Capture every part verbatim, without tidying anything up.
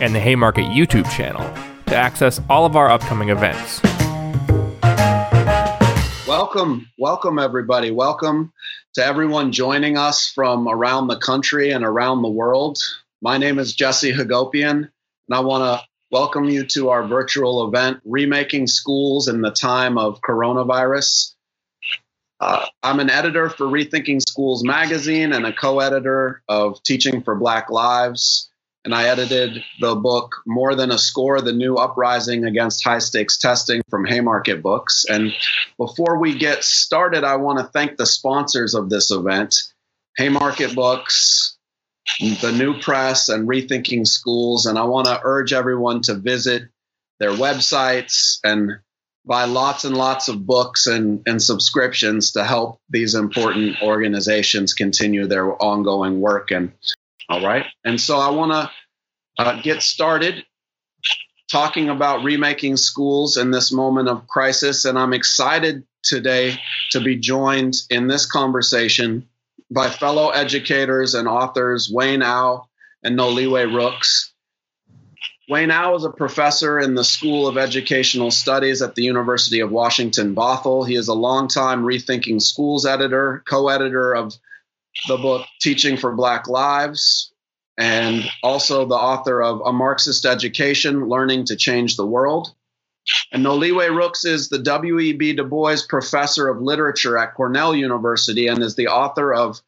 and the Haymarket YouTube channel to access all of our upcoming events. Welcome, welcome everybody. Welcome to everyone joining us from around the country and around the world. My name is Jesse Hagopian, and I want to welcome you to our virtual event, Remaking Schools in the Time of Coronavirus. Uh, I'm an editor for Rethinking Schools magazine and a co-editor of Teaching for Black Lives, and I edited the book More Than a Score, The New Uprising Against High-Stakes Testing from Haymarket Books. And before we get started, I want to thank the sponsors of this event, Haymarket Books, The New Press, and Rethinking Schools. And I want to urge everyone to visit their websites and buy lots and lots of books and, and subscriptions to help these important organizations continue their ongoing work. And all right. And so I want to uh, get started talking about remaking schools in this moment of crisis. And I'm excited today to be joined in this conversation by fellow educators and authors Wayne Au and Noliwe Rooks. Wayne Au is a professor in the School of Educational Studies at the University of Washington Bothell. He is a longtime Rethinking Schools editor, co-editor of the book Teaching for Black Lives, and also the author of A Marxist Education, Learning to Change the World. And Noliwe Rooks is the W E B. Du Bois Professor of Literature at Cornell University and is the author of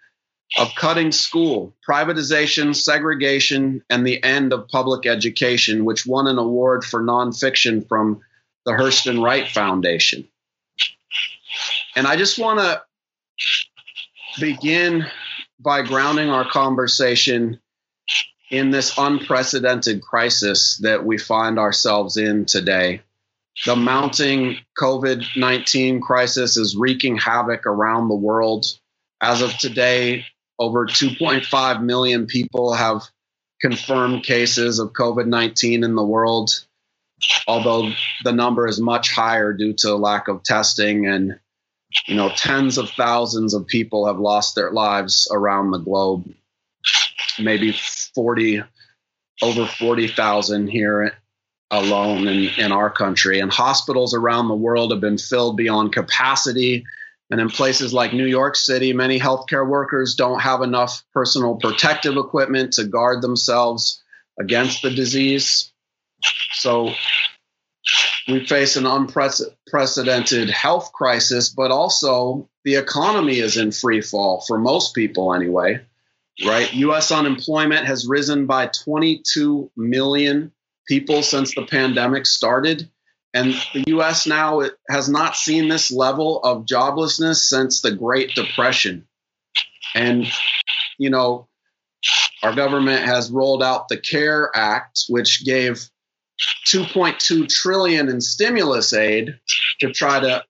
Of Cutting School, Privatization, Segregation, and the End of Public Education, which won an award for nonfiction from the Hurston-Wright Foundation. And I just want to begin by grounding our conversation in this unprecedented crisis that we find ourselves in today. The mounting covid nineteen crisis is wreaking havoc around the world. As of today, over two point five million people have confirmed cases of covid nineteen in the world, although the number is much higher due to lack of testing. And, you know, tens of thousands of people have lost their lives around the globe, maybe forty, over forty thousand here alone in, in our country. And hospitals around the world have been filled beyond capacity. And in places like New York City, many healthcare workers don't have enough personal protective equipment to guard themselves against the disease. So we face an unprecedented health crisis, but also the economy is in free fall for most people anyway, right? U S unemployment has risen by twenty-two million people since the pandemic started. And the U S now has not seen this level of joblessness since the Great Depression. And, you know, our government has rolled out the CARE Act, which gave two point two trillion dollars in stimulus aid to try to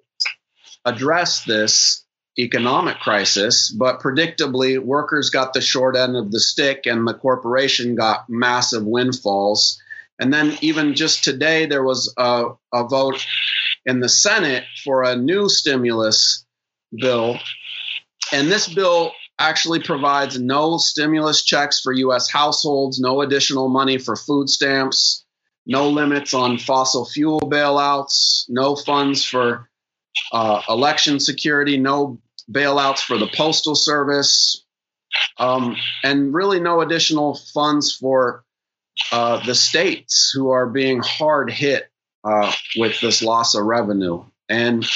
address this economic crisis. But predictably, workers got the short end of the stick and the corporation got massive windfalls. And then even just today, there was a, a vote in the Senate for a new stimulus bill. And this bill actually provides no stimulus checks for U S households, no additional money for food stamps, no limits on fossil fuel bailouts, no funds for uh, election security, no bailouts for the Postal Service, um, and really no additional funds for Uh, the states who are being hard hit uh, with this loss of revenue. And,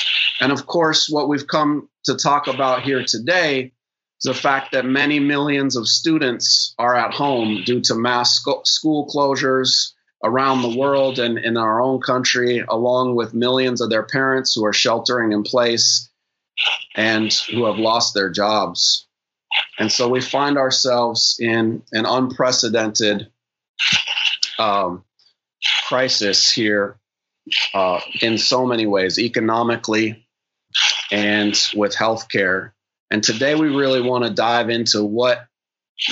and of course, what we've come to talk about here today is the fact that many millions of students are at home due to mass sco- school closures around the world and in our own country, along with millions of their parents who are sheltering in place and who have lost their jobs. And so we find ourselves in an unprecedented Um, crisis here uh, in so many ways, economically and with healthcare. And today we really want to dive into what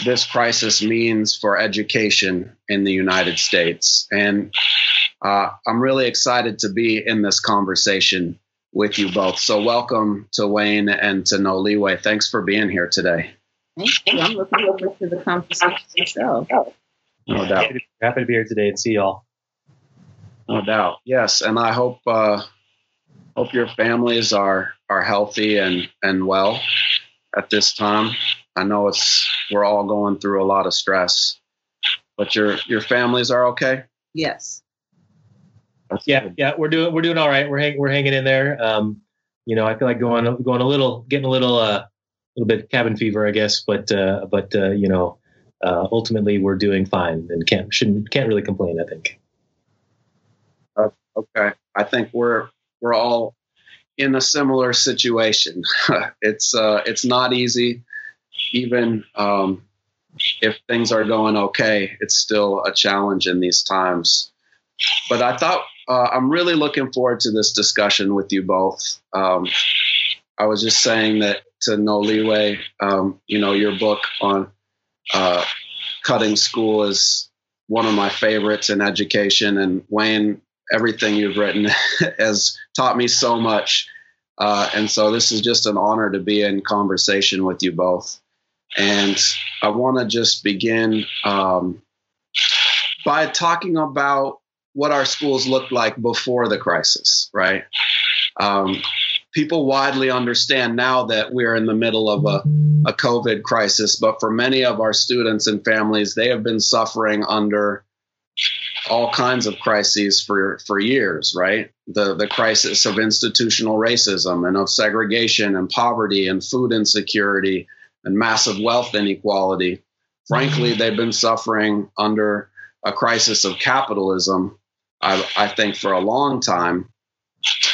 this crisis means for education in the United States. And uh, I'm really excited to be in this conversation with you both. So welcome to Wayne and to Noliwe. Thanks for being here today. Thank you. I'm looking forward to the conversation itself. No doubt. Happy to be here today and see y'all. No doubt. Yes. And I hope uh, hope your families are are healthy and, and well at this time. I know it's we're all going through a lot of stress, but your your families are okay? Yes. Yeah, yeah, we're doing we're doing all right. We're hang, we're hanging in there. Um, you know, I feel like going going a little, getting a little uh, little bit cabin fever, I guess. But uh, but uh, you know, uh, ultimately we're doing fine and can't shouldn't can't really complain, I think. Uh, okay, I think we're we're all in a similar situation. It's uh, it's not easy, even um, if things are going okay. It's still a challenge in these times. But I thought. Uh, I'm really looking forward to this discussion with you both. Um, I was just saying that to Noliwe, um, you know, your book on uh, Cutting School is one of my favorites in education. And Wayne, everything you've written has taught me so much. Uh, and so this is just an honor to be in conversation with you both. And I want to just begin um, by talking about what our schools looked like before the crisis, right? Um, people widely understand now that we're in the middle of a, a COVID crisis, but for many of our students and families, they have been suffering under all kinds of crises for, for years, right? The, the crisis of institutional racism and of segregation and poverty and food insecurity and massive wealth inequality. Frankly, they've been suffering under a crisis of capitalism, I, I think, for a long time.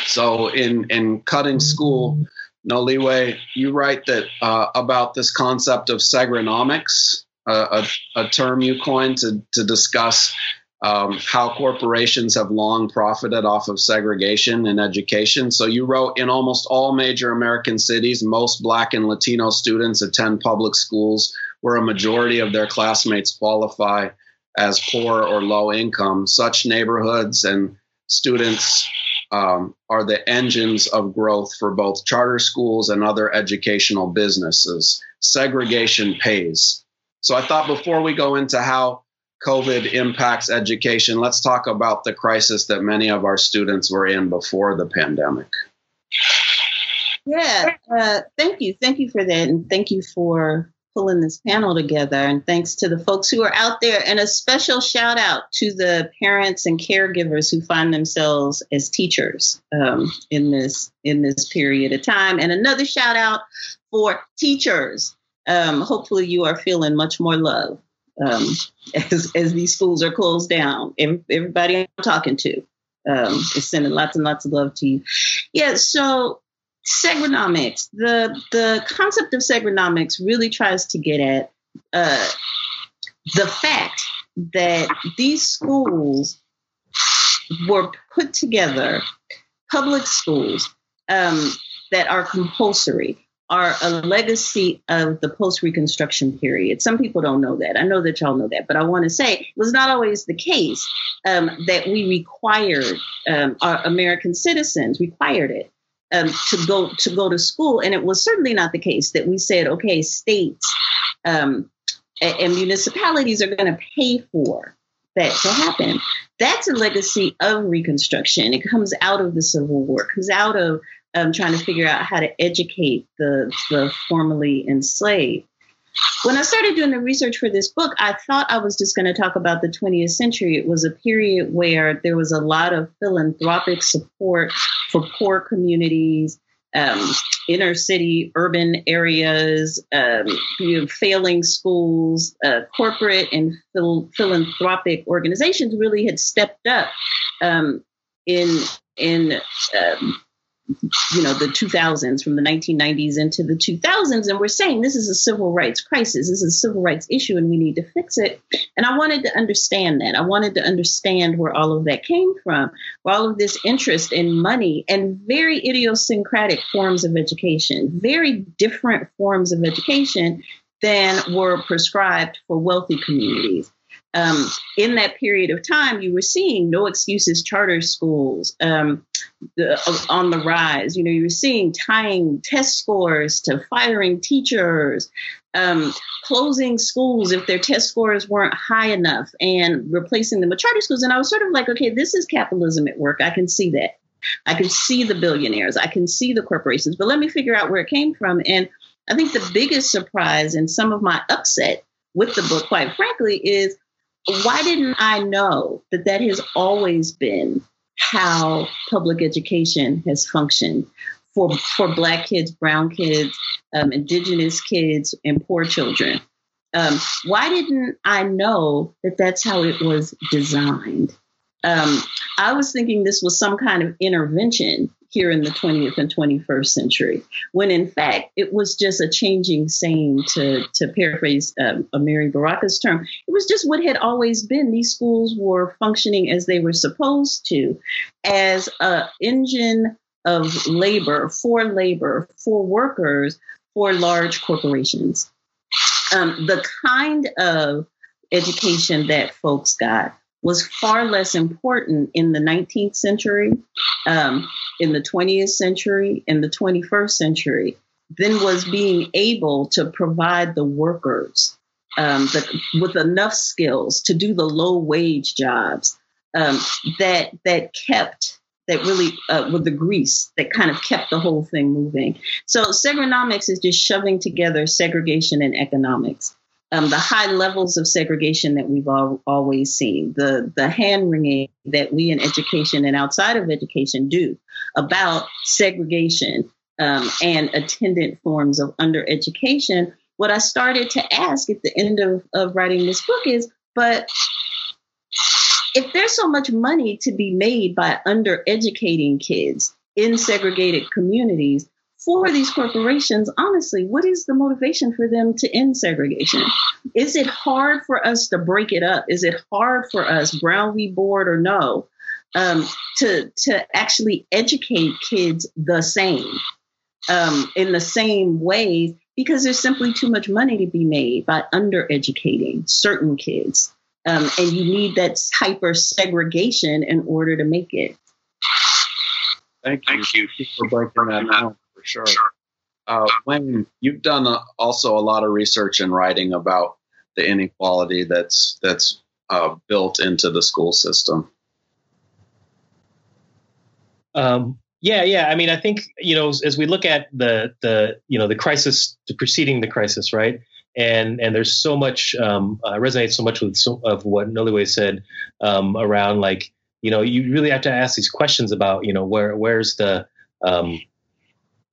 So in, in Cutting School, Noliwe, you write that uh, about this concept of segronomics, uh, a, a term you coined to, to discuss um, how corporations have long profited off of segregation in education. So you wrote, in almost all major American cities, most Black and Latino students attend public schools where a majority of their classmates qualify as poor or low income. Such neighborhoods and students um, are the engines of growth for both charter schools and other educational businesses. Segregation pays. So I thought before we go into how COVID impacts education, let's talk about the crisis that many of our students were in before the pandemic. Yeah, uh, thank you. Thank you for that. And thank you for pulling this panel together, and thanks to the folks who are out there, and a special shout out to the parents and caregivers who find themselves as teachers um, in this in this period of time. And another shout out for teachers. Um, hopefully you are feeling much more love um, as, as these schools are closed down. Everybody I'm talking to um, is sending lots and lots of love to you. Yeah, so segronomics, the the concept of segronomics really tries to get at uh, the fact that these schools were put together, public schools um, that are compulsory, are a legacy of the post-Reconstruction period. Some people don't know that. I know that y'all know that, but I want to say it was not always the case um, that we required, um, our American citizens required it. Um, to go to go to school. And it was certainly not the case that we said, okay, states um, and, and municipalities are going to pay for that to happen. That's a legacy of Reconstruction. It comes out of the Civil War, it comes out of um, trying to figure out how to educate the, the formerly enslaved. When I started doing the research for this book, I thought I was just going to talk about the twentieth century. It was a period where there was a lot of philanthropic support for poor communities, um, inner city, urban areas, um, you know, failing schools, uh, corporate and phil- philanthropic organizations really had stepped up um, in in um, you know, the two thousands, from the nineteen nineties into the two thousands. And we're saying this is a civil rights crisis. This is a civil rights issue and we need to fix it. And I wanted to understand that. I wanted to understand where all of that came from, where all of this interest in money and very idiosyncratic forms of education, very different forms of education than were prescribed for wealthy communities. Um, in that period of time, you were seeing no excuses charter schools um, the, uh, on the rise. You know, you were seeing tying test scores to firing teachers, um, closing schools if their test scores weren't high enough and replacing them with charter schools. And I was sort of like, okay, this is capitalism at work. I can see that. I can see the billionaires. I can see the corporations. But let me figure out where it came from. And I think the biggest surprise and some of my upset with the book, quite frankly, is why didn't I know that that has always been how public education has functioned for, for Black kids, Brown kids, um, Indigenous kids, and poor children? Um, why didn't I know that that's how it was designed? Um, I was thinking this was some kind of intervention here in the twentieth and twenty-first century, when in fact, it was just a changing saying, to, to paraphrase um, Amiri Baraka's term. It was just what had always been. These schools were functioning as they were supposed to, as an engine of labor, for labor, for workers, for large corporations. Um, the kind of education that folks got was far less important in the nineteenth century, um, in the twentieth century, in the twenty-first century, than was being able to provide the workers um, the, with enough skills to do the low wage jobs um, that that kept, that really, uh, with the grease, that kind of kept the whole thing moving. So Segronomics is just shoving together segregation and economics. Um, the high levels of segregation that we've all, always seen, the, the hand-wringing that we in education and outside of education do about segregation um, and attendant forms of undereducation. What I started to ask at the end of, of writing this book is, but if there's so much money to be made by undereducating kids in segregated communities, for these corporations, honestly, what is the motivation for them to end segregation? Is it hard for us to break it up? Is it hard for us, Brown v. Board or no, um, to, to actually educate kids the same, um, in the same ways? Because there's simply too much money to be made by undereducating certain kids. Um, and you need that hyper segregation in order to make it. Thank you, Thank you. for breaking that down. Sure. Uh, Wayne, you've done a, also a lot of research and writing about the inequality that's that's uh, built into the school system. Um, yeah, yeah. I mean, I think, you know, as, as we look at the the you know the crisis preceding the crisis, right? And and there's so much um, uh, resonates so much with so, of what Noliwe said um, around like you know you really have to ask these questions about you know where where's the um,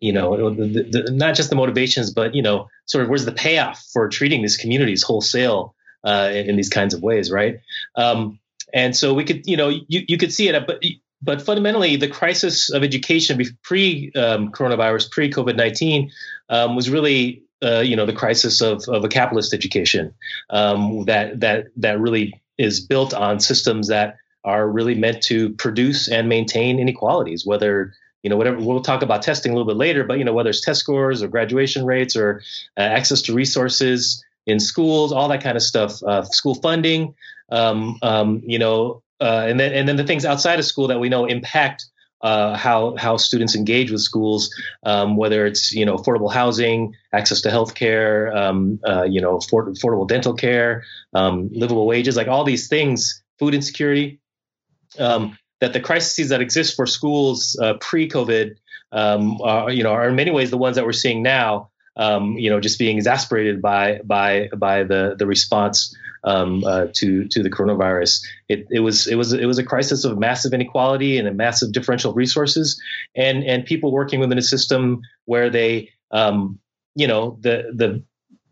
you know, the, the, not just the motivations, but, you know, sort of where's the payoff for treating these communities wholesale uh, in, in these kinds of ways. Right. Um, and so we could, you know, you, you could see it. But but fundamentally, the crisis of education pre um, coronavirus, pre COVID nineteen um, was really, uh, you know, the crisis of, of a capitalist education um, that that that really is built on systems that are really meant to produce and maintain inequalities, whether You know, whatever we'll talk about testing a little bit later, but, you know, whether it's test scores or graduation rates or uh, access to resources in schools, all that kind of stuff, uh, school funding, um, um, you know, uh, and then and then the things outside of school that we know impact uh, how how students engage with schools, um, whether it's, you know, affordable housing, access to health care, um, uh, you know, for, affordable dental care, um, livable wages, like all these things, food insecurity. Um, that the crises that exist for schools uh, pre-COVID, um, are, you know, are in many ways the ones that we're seeing now, um, you know, just being exasperated by by by the the response um, uh, to to the coronavirus. It, it was it was it was a crisis of massive inequality and a massive differential of resources, and and people working within a system where they, um, you know, the the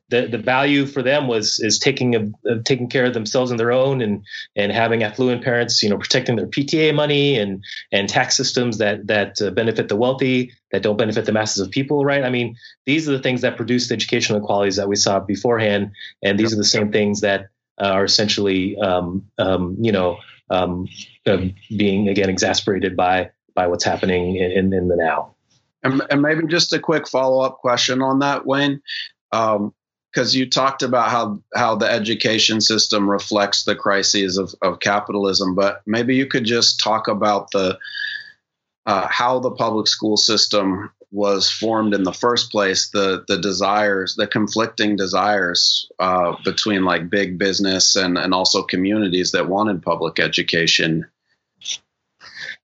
the, the value for them was is taking a, uh, taking care of themselves and their own, and and having affluent parents, you know, protecting their P T A money and and tax systems that that uh, benefit the wealthy, that don't benefit the masses of people, right? I mean, these are the things that produce the educational inequalities that we saw beforehand, and these are the same things that uh, are essentially, um, um, you know, um, uh, being again exacerbated by by what's happening in in the now. And, and maybe just a quick follow-up question on that, Wayne. Um, Because you talked about how how the education system reflects the crises of, of capitalism, but maybe you could just talk about the uh, how the public school system was formed in the first place, the the desires, the conflicting desires uh, between like big business and and also communities that wanted public education.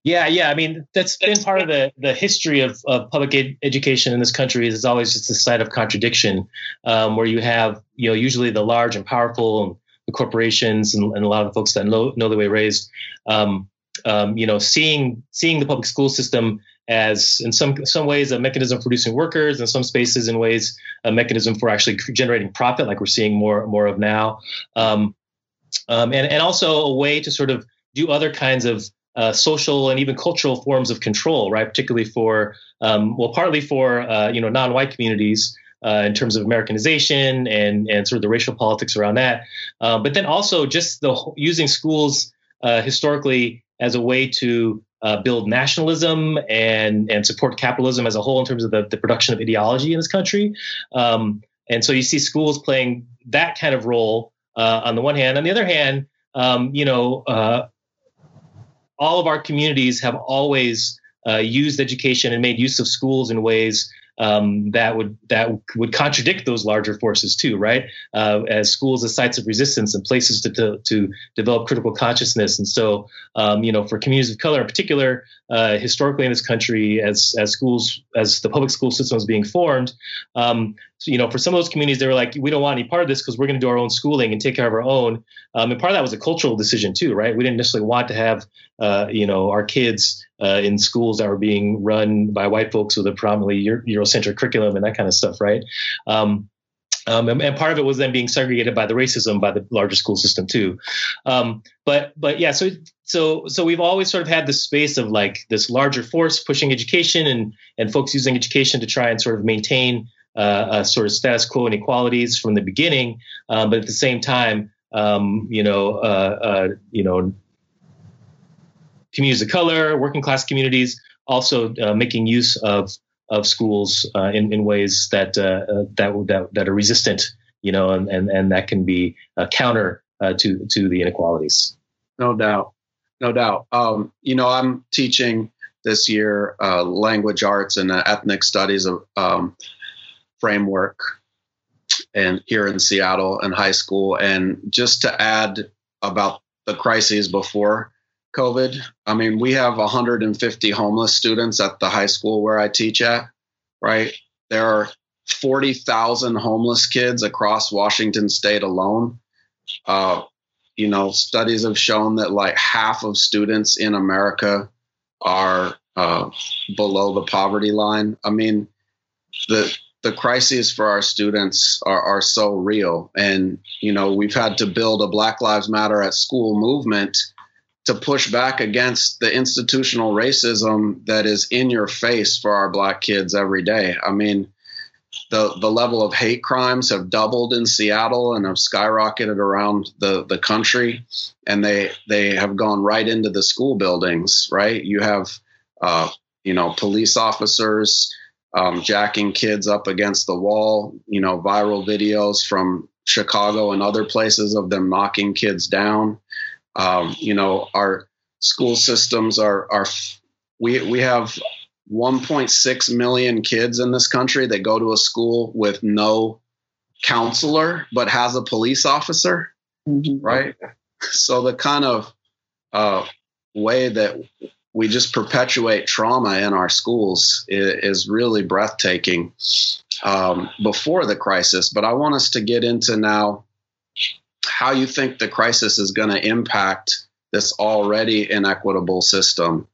Yeah, yeah. I mean, that's been part of the, the history of, of public ed- education in this country. Is always just a site of contradiction, um, where you have, you know, usually the large and powerful and the corporations and, and a lot of folks that know, know the way raised, um, um, you know, seeing seeing the public school system as in some some ways a mechanism for producing workers, in some spaces in ways a mechanism for actually generating profit, like we're seeing more more of now, um, um, and and also a way to sort of do other kinds of Uh, social and even cultural forms of control, right? Particularly for, um, well, partly for, uh, you know, non-white communities uh, in terms of Americanization and and sort of the racial politics around that. Uh, but then also just the using schools uh, historically as a way to uh, build nationalism and and support capitalism as a whole in terms of the, the production of ideology in this country. Um, and so you see schools playing that kind of role uh, on the one hand. On the other hand, um, you know, uh, all of our communities have always uh, used education and made use of schools in ways um, that would that would contradict those larger forces too, right? Uh, as schools as sites of resistance and places to to, to develop critical consciousness. And so, um, you know, for communities of color in particular, uh, historically in this country, as as schools, as the public school system was being formed, um, so, you know, for some of those communities, they were like, we don't want any part of this because we're going to do our own schooling and take care of our own. Um, and part of that was a cultural decision too, right? We didn't necessarily want to have, uh, you know, our kids uh, in schools that were being run by white folks with a predominantly Eurocentric curriculum and that kind of stuff, right? Um, um, and, and part of it was then being segregated by the racism by the larger school system too. Um, but but yeah, so so so we've always sort of had this space of like this larger force pushing education and and folks using education to try and sort of maintain Uh, uh, sort of status quo inequalities from the beginning, um, but at the same time, um, you know, uh, uh, you know, communities of color, working class communities, also uh, making use of of schools uh, in in ways that uh, that that that are resistant, you know, and and, and that can be a counter uh, to to the inequalities. No doubt, no doubt. Um, you know, I'm teaching this year uh, language arts and uh, ethnic studies of. Um, framework and here in Seattle in high school. And just to add about the crises before COVID, I mean, we have one hundred fifty homeless students at the high school where I teach at, right? There are forty thousand homeless kids across Washington state alone. Uh, you know, studies have shown that like half of students in America are uh, below the poverty line. I mean, the The crises for our students are, are so real. And, you know, we've had to build a Black Lives Matter at School movement to push back against the institutional racism that is in your face for our Black kids every day. I mean, the, the level of hate crimes have doubled in Seattle and have skyrocketed around the, the country. And they, they have gone right into the school buildings, right? You have, uh, you know, police officers Um, jacking kids up against the wall, you know, viral videos from Chicago and other places of them knocking kids down. Um, you know, our school systems are, are we, we have one point six million kids in this country that go to a school with no counselor, but has a police officer, mm-hmm. right? So the kind of uh, way that we just perpetuate trauma in our schools is, is really breathtaking um, before the crisis. But I want us to get into now how you think the crisis is going to impact this already inequitable system.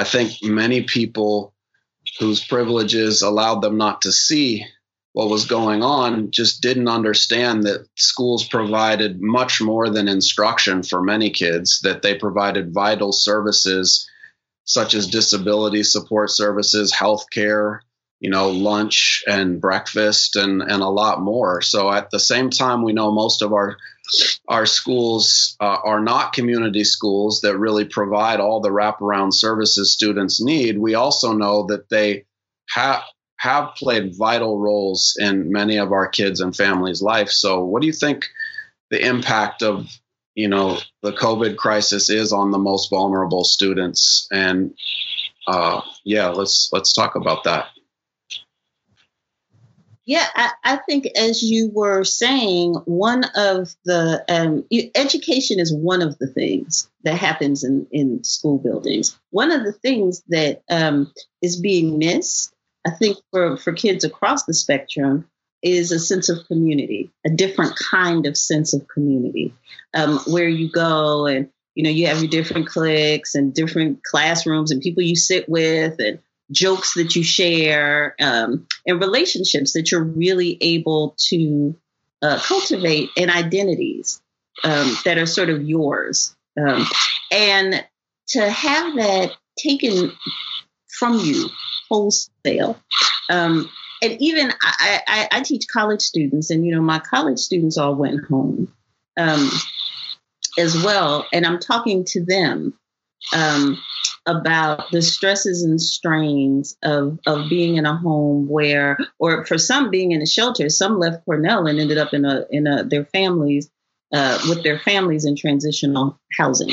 I think many people whose privileges allowed them not to see what was going on, just didn't understand that schools provided much more than instruction for many kids, that they provided vital services such as disability support services, healthcare, you know, lunch and breakfast and, and a lot more. So at the same time, we know most of our our schools uh, are not community schools that really provide all the wraparound services students need. We also know that they have have played vital roles in many of our kids and families' life. So what do you think the impact of, you know, the COVID crisis is on the most vulnerable students? And uh, yeah, let's let's talk about that. Yeah, I, I think as you were saying, one of the um, education is one of the things that happens in, in school buildings. One of the things that um, is being missed, I think, for, for kids across the spectrum is a sense of community, a different kind of sense of community, um, where you go and, you know, you have your different cliques and different classrooms and people you sit with and jokes that you share, um, and relationships that you're really able to uh, cultivate, and identities um, that are sort of yours. Um, and to have that taken from you wholesale. Um, and even I, I, I teach college students, and, you know, my college students all went home um, as well. And I'm talking to them um, about the stresses and strains of, of being in a home where, or for some being in a shelter, some left Cornell and ended up in a, in a, their families, uh, with their families in transitional housing,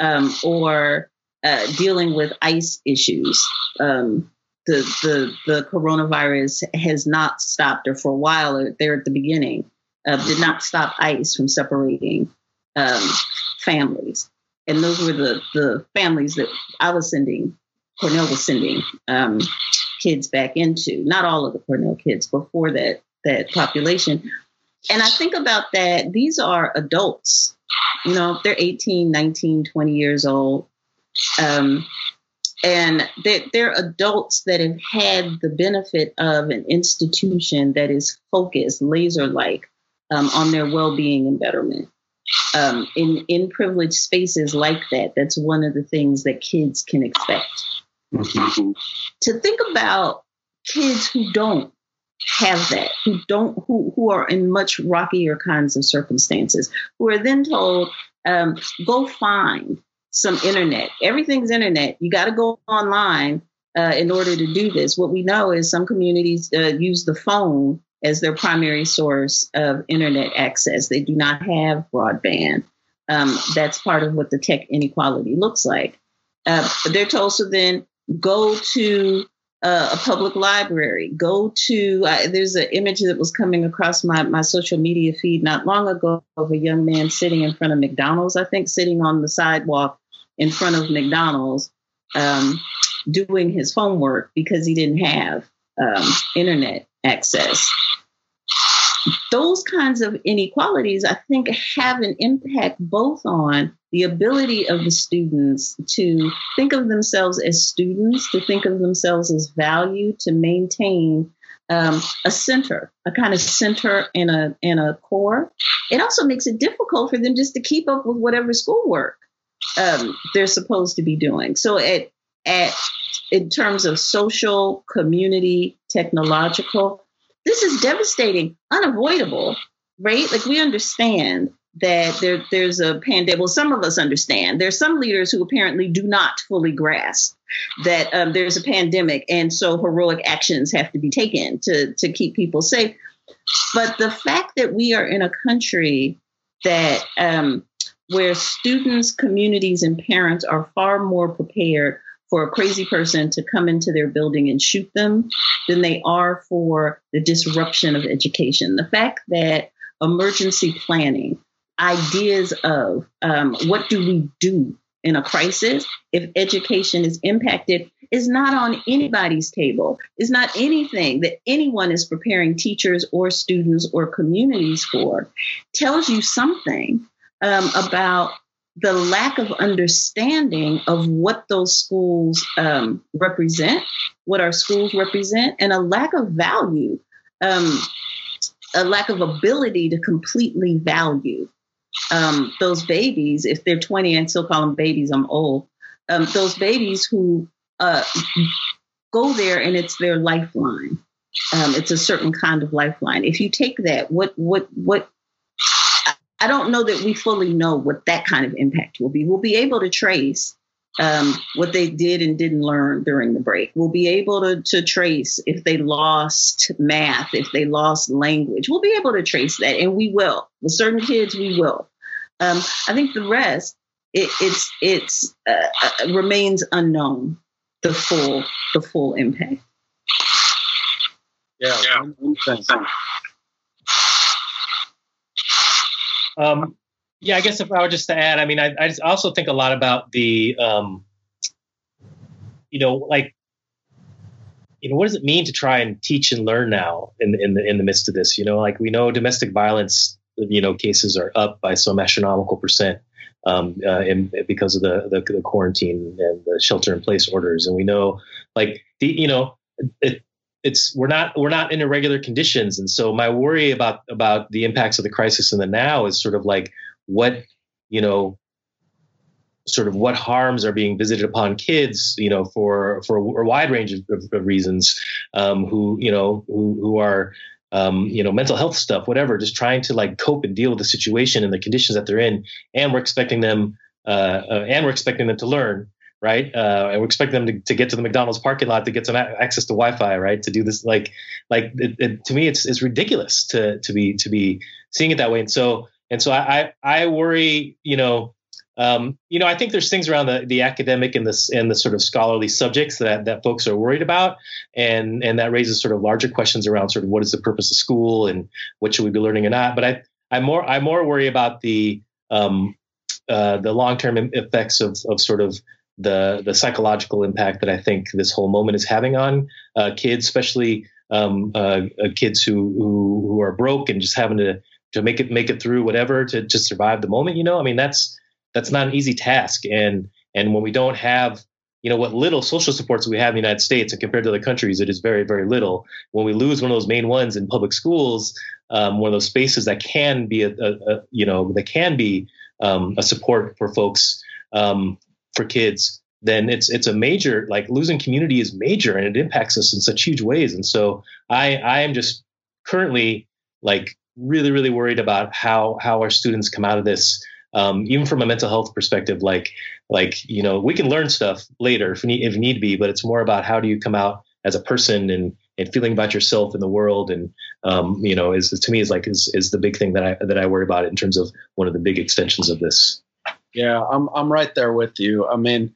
um, or uh, dealing with ICE issues. Um, the, the, the coronavirus has not stopped, or for a while, or there at the beginning, uh, did not stop ICE from separating um, families. And those were the, the families that I was sending, Cornell was sending um, kids back into. Not all of the Cornell kids before that, that population. And I think about that, these are adults. You know, they're eighteen, nineteen, twenty years old. Um, and they're, they're adults that have had the benefit of an institution that is focused, laser-like, um, on their well-being and betterment. Um, in, in privileged spaces like that, that's one of the things that kids can expect. Mm-hmm. To think about kids who don't have that, who don't, who, who are in much rockier kinds of circumstances, who are then told, um, go find some internet. Everything's internet. You got to go online uh, in order to do this. What we know is some communities uh, use the phone as their primary source of internet access. They do not have broadband. Um, that's part of what the tech inequality looks like. Uh, they're told, so then go to uh, a public library, go to, uh, there's an image that was coming across my, my social media feed not long ago of a young man sitting in front of McDonald's, I think, sitting on the sidewalk in front of McDonald's um, doing his homework because he didn't have um, internet access. Those kinds of inequalities, I think, have an impact both on the ability of the students to think of themselves as students, to think of themselves as value, to maintain um, a center, a kind of center and a, and a core. It also makes it difficult for them just to keep up with whatever schoolwork um, they're supposed to be doing. So at, at in terms of social, community, technological, this is devastating, unavoidable, right? Like, we understand that there, there's a pandemic. Well, some of us understand. There's some leaders who apparently do not fully grasp that um, there's a pandemic, and so heroic actions have to be taken to, to keep people safe. But the fact that we are in a country that um, where students, communities, and parents are far more prepared for a crazy person to come into their building and shoot them than they are for the disruption of education. The fact that emergency planning, ideas of um, what do we do in a crisis if education is impacted, is not on anybody's table, is not anything that anyone is preparing teachers or students or communities for, tells you something um, about the lack of understanding of what those schools um, represent, what our schools represent, and a lack of value um, a lack of ability to completely value um, those babies. If they're twenty, I still call them babies, I'm old. Um, those babies who uh, go there and it's their lifeline. Um, it's a certain kind of lifeline. If you take that, what, what, what, I don't know that we fully know what that kind of impact will be. We'll be able to trace um, what they did and didn't learn during the break. We'll be able to, to trace if they lost math, if they lost language. We'll be able to trace that, and we will. With certain kids, we will. Um, I think the rest, it, it's it's uh, remains unknown, the full the full impact. Yeah. yeah. Um, yeah, I guess if I were just to add, I mean, I, I just also think a lot about the, um, you know, like, you know, what does it mean to try and teach and learn now in the, in the, in the midst of this? You know, like we know domestic violence, you know, cases are up by some astronomical percent um, uh, in, because of the, the, the quarantine and the shelter in place orders. And we know like, the, you know, it, It's we're not we're not in irregular conditions. And so my worry about about the impacts of the crisis in the now is sort of like what, you know, sort of what harms are being visited upon kids, you know, for for a wide range of, of reasons um, who, you know, who, who are, um, you know, mental health stuff, whatever, just trying to like cope and deal with the situation and the conditions that they're in. And we're expecting them uh, uh, and we're expecting them to learn. Right. Uh, and we expect them to, to get to the McDonald's parking lot to get some a- access to Wi-Fi. Right. To do this like like it, it, to me, it's it's ridiculous to to be to be seeing it that way. And so and so I I, I worry, you know, um, you know, I think there's things around the, the academic and the and the sort of scholarly subjects that that folks are worried about. And and that raises sort of larger questions around sort of what is the purpose of school and what should we be learning or not. But I I more I more worry about the um, uh, the long term effects of of sort of the the psychological impact that I think this whole moment is having on uh, kids, especially um, uh, kids who, who who are broke and just having to to make it make it through whatever to just survive the moment. You know, I mean, that's that's not an easy task. And and when we don't have, you know, what little social supports we have in the United States and compared to other countries, it is very, very little. When we lose one of those main ones in public schools, um, one of those spaces that can be, a, a, a you know, that can be um, a support for folks, um, for kids, then it's it's a major, like losing community is major and it impacts us in such huge ways. And so I I am just currently like really, really worried about how how our students come out of this, um, even from a mental health perspective, like, like you know, we can learn stuff later if need, if need be, but it's more about how do you come out as a person and and feeling about yourself in the world. And, um, you know, is to me is like is is the big thing that I that I worry about in terms of one of the big extensions of this. Yeah, I'm I'm right there with you. I mean,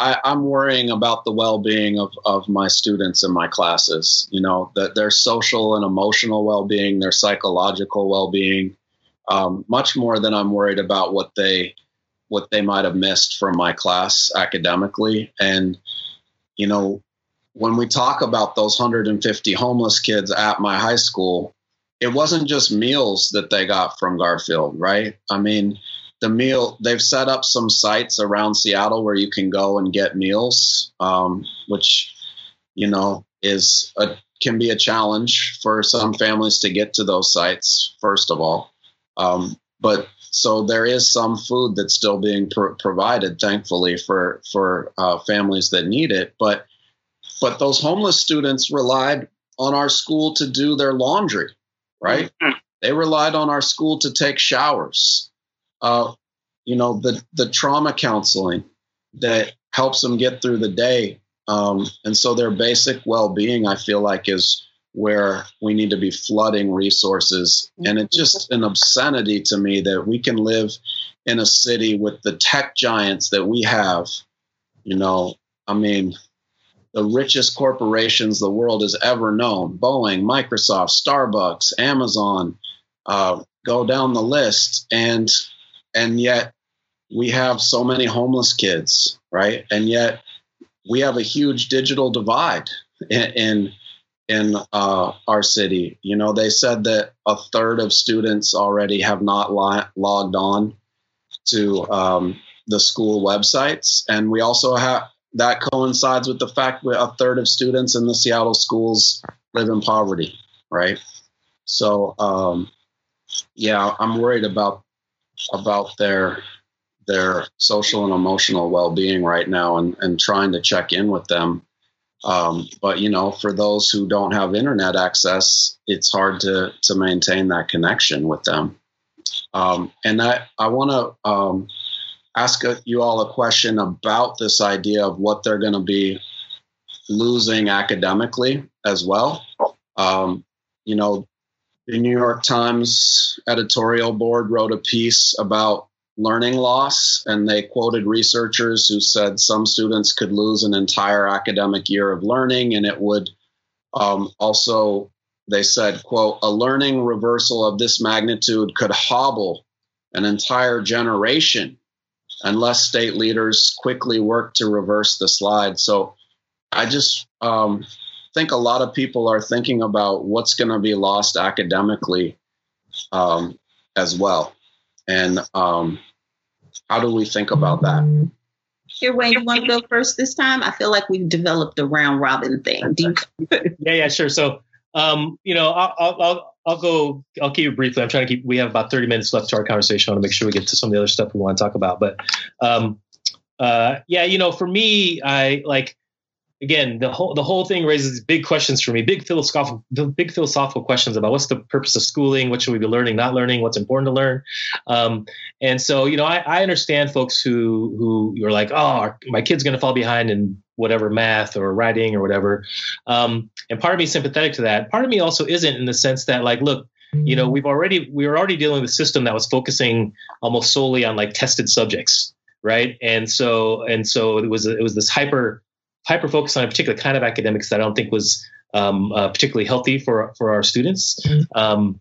I, I'm worrying about the well-being of, of my students in my classes, you know, that their social and emotional well-being, their psychological well-being, um, much more than I'm worried about what they what they might have missed from my class academically. And, you know, when we talk about those one hundred fifty homeless kids at my high school, it wasn't just meals that they got from Garfield, right? I mean, the meal, they've set up some sites around Seattle where you can go and get meals, um, which, you know, is a, can be a challenge for some families to get to those sites, first of all. Um, but so there is some food that's still being pr- provided, thankfully, for for uh, families that need it. But but those homeless students relied on our school to do their laundry, right? Mm-hmm. They relied on our school to take showers. Uh, you know, the, the trauma counseling that helps them get through the day. Um, and so their basic well-being, I feel like, is where we need to be flooding resources. And it's just an obscenity to me that we can live in a city with the tech giants that we have. You know, I mean, the richest corporations the world has ever known, Boeing, Microsoft, Starbucks, Amazon, uh, go down the list. And And yet we have so many homeless kids, right? And yet we have a huge digital divide in in, in uh, our city. You know, they said that a third of students already have not li- logged on to um, the school websites. And we also have, that coincides with the fact that a third of students in the Seattle schools live in poverty, right? So, um, yeah, I'm worried about about their their social and emotional well-being right now, and, and trying to check in with them. Um, but, you know, for those who don't have internet access, it's hard to to maintain that connection with them. Um, and I, I want to um, ask a, you all a question about this idea of what they're going to be losing academically as well. Um, you know, the New York Times editorial board wrote a piece about learning loss, and they quoted researchers who said some students could lose an entire academic year of learning, and it would um, also, they said, quote, a learning reversal of this magnitude could hobble an entire generation unless state leaders quickly work to reverse the slide. So I just um, think a lot of people are thinking about what's going to be lost academically um, as well. And um, how do we think about that? Here, Wayne, you want to go first this time? I feel like we've developed a round robin thing. Do you- yeah, yeah, sure. So, um, you know, I'll, I'll, I'll go, I'll keep it briefly. I'm trying to keep, we have about thirty minutes left to our conversation. I want to make sure we get to some of the other stuff we want to talk about. But um, uh, yeah, you know, for me, I like, again, the whole, the whole thing raises big questions for me, big philosophical, big philosophical questions about what's the purpose of schooling, what should we be learning, not learning, what's important to learn. Um, and so, you know, I, I understand folks who who you're like, oh, my kid's going to fall behind in whatever math or writing or whatever. Um, and part of me is sympathetic to that. Part of me also isn't, in the sense that, like, look, you know, we've already we were already dealing with a system that was focusing almost solely on like tested subjects, right? And so and so it was it was this hyper. hyper focus on a particular kind of academics that I don't think was um, uh, particularly healthy for, for our students. Mm-hmm. Um,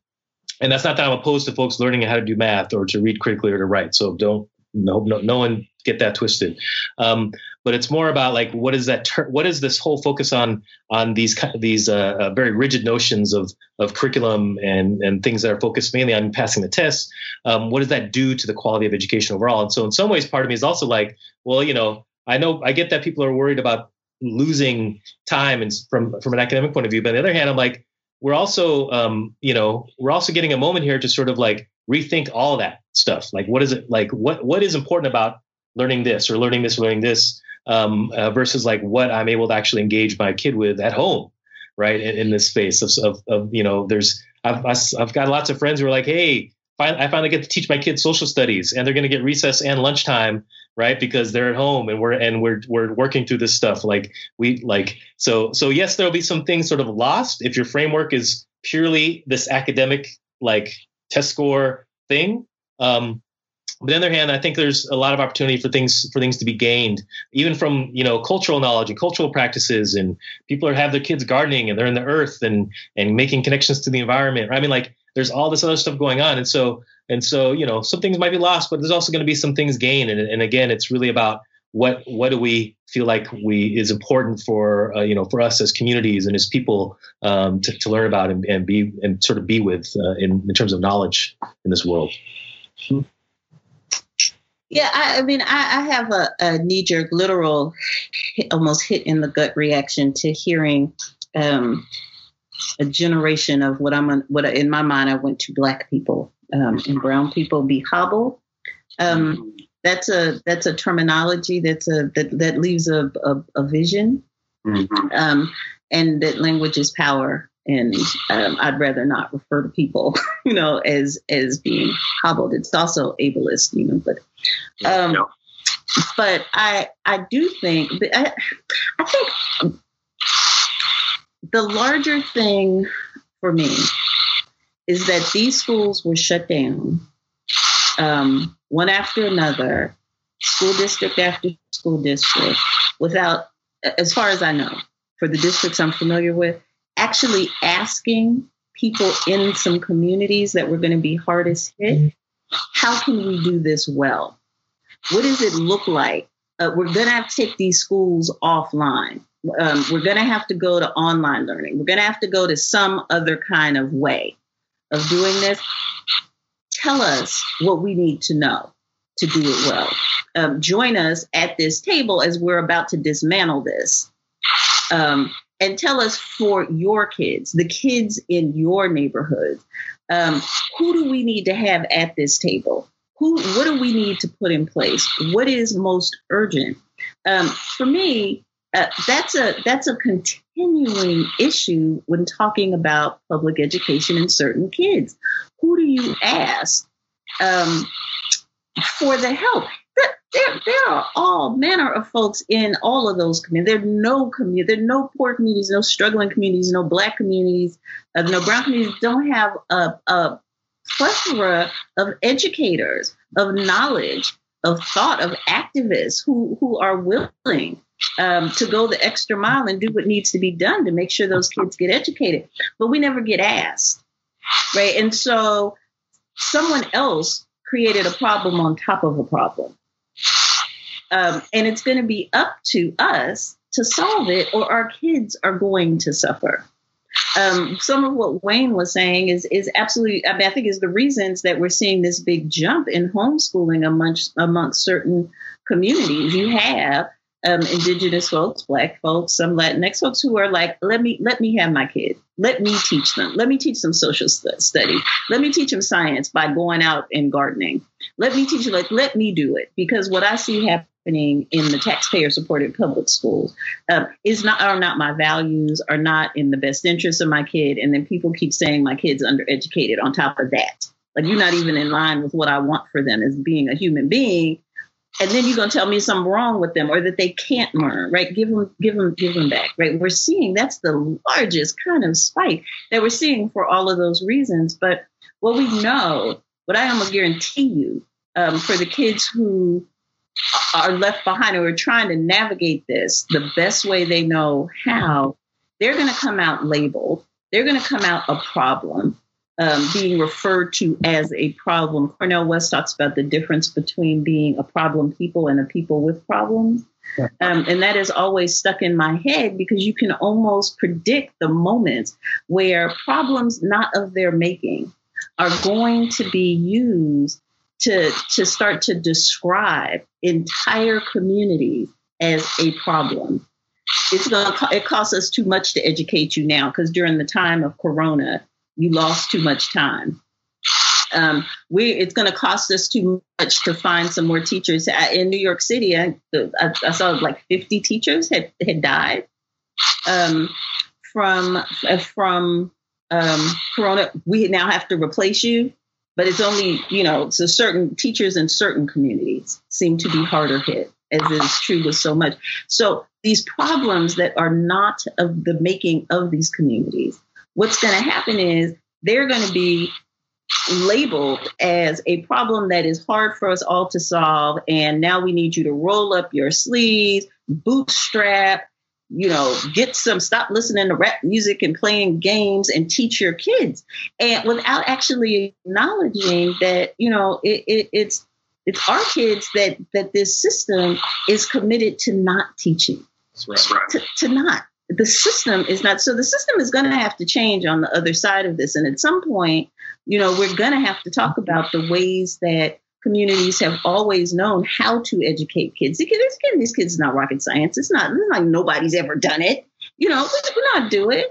and that's not that I'm opposed to folks learning how to do math or to read critically or to write. So don't, no, no, no one get that twisted. Um, but it's more about like, what is that, ter- what is this whole focus on, on these, these uh, uh, very rigid notions of, of curriculum and, and things that are focused mainly on passing the tests. Um, what does that do to the quality of education overall? And so in some ways, part of me is also like, well, you know, I know I get that people are worried about losing time and from, from an academic point of view. But on the other hand, I'm like, we're also, um, you know, we're also getting a moment here to sort of like rethink all that stuff. Like, what is it like, what, what is important about learning this or learning this, or learning this um, uh, versus like what I'm able to actually engage my kid with at home, right? In, in this space of, of, of, you know, there's, I've, I've got lots of friends who are like, hey, I finally get to teach my kids social studies, and they're going to get recess and lunchtime, right? Because they're at home, and we're and we're we're working through this stuff. Like we like so so yes, there'll be some things sort of lost if your framework is purely this academic like test score thing. Um, but on the other hand, I think there's a lot of opportunity for things for things to be gained, even from you know cultural knowledge and cultural practices, and people are have their kids gardening and they're in the earth and and making connections to the environment. I mean like. There's all this other stuff going on. And so, and so, you know, some things might be lost, but there's also going to be some things gained. And, and again, it's really about what, what do we feel like we is important for, uh, you know, for us as communities and as people um, to, to learn about and, and be, and sort of be with uh, in, in terms of knowledge in this world. Yeah. I, I mean, I, I have a, a knee jerk, literal, almost hit in the gut reaction to hearing, um, a generation of what I'm what in my mind I went to Black people um, and brown people be hobbled. Um, that's a that's a terminology that's a that, that leaves a a, a vision, mm-hmm. um, and that language is power. And um, I'd rather not refer to people, you know, as as being hobbled. It's also ableist, you know, but. Um, no. But I I do think I I think. The larger thing for me is that these schools were shut down um, one after another, school district after school district, without, as far as I know, for the districts I'm familiar with, actually asking people in some communities that were going to be hardest hit, how can we do this well? What does it look like? Uh, we're going to have to take these schools offline. Um, we're going to have to go to online learning. We're going to have to go to some other kind of way of doing this. Tell us what we need to know to do it well. Um, join us at this table as we're about to dismantle this. Um, and tell us for your kids, the kids in your neighborhood, um, who do we need to have at this table? Who, what do we need to put in place? What is most urgent? Um, for me, uh, that's a that's a continuing issue when talking about public education and certain kids. Who do you ask um, for the help? There, there are all manner of folks in all of those communities. There are no commun- there are no poor communities, no struggling communities, no Black communities, uh, no Brown communities. Don't have a, a plethora of educators, of knowledge, of thought, of activists who who are willing um, to go the extra mile and do what needs to be done to make sure those kids get educated. But we never get asked, right? And so someone else created a problem on top of a problem. Um, and it's going to be up to us to solve it, or our kids are going to suffer. Um, some of what Wayne was saying is is absolutely, I mean, I think is the reasons that we're seeing this big jump in homeschooling amongst, amongst certain communities. You have um, Indigenous folks, Black folks, some Latinx folks who are like, let me let me have my kid. Let me teach them. Let me teach them social studies. Let me teach them science by going out and gardening. Let me teach you, like, let me do it. Because what I see happening in the taxpayer-supported public schools um, is not are not my values, are not in the best interest of my kid, and then people keep saying my kid's undereducated. On top of that, like, you're not even in line with what I want for them as being a human being, and then you're gonna tell me something wrong with them or that they can't learn. Right? Give them, give them, give them back. Right? We're seeing that's the largest kind of spike that we're seeing for all of those reasons. But what we know, what I almost guarantee you, um, for the kids who are left behind or are trying to navigate this the best way they know how, they're going to come out labeled. They're going to come out a problem, um, being referred to as a problem. Cornel West talks about the difference between being a problem people and a people with problems. Yeah. Um, and that is always stuck in my head because you can almost predict the moments where problems not of their making are going to be used to, to start to describe entire communities as a problem. It's gonna co- it costs us too much to educate you now because during the time of Corona, you lost too much time. Um, we it's going to cost us too much to find some more teachers. I, in New York City, I, I, I saw like fifty teachers had had died um, from from um, Corona. We now have to replace you. But it's only, you know, so certain teachers in certain communities seem to be harder hit, as is true with so much. So these problems that are not of the making of these communities, what's going to happen is they're going to be labeled as a problem that is hard for us all to solve. And now we need you to roll up your sleeves, bootstrap, you know, get some, stop listening to rap music and playing games and teach your kids, and without actually acknowledging that, you know, it, it, it's it's our kids that that this system is committed to not teaching. That's right. to, to not. The system is not. So the system is going to have to change on the other side of this. And at some point, you know, we're going to have to talk about the ways that communities have always known how to educate kids. Because again, these kids are not rocket science. It's not, it's like nobody's ever done it. You know, we do not do it.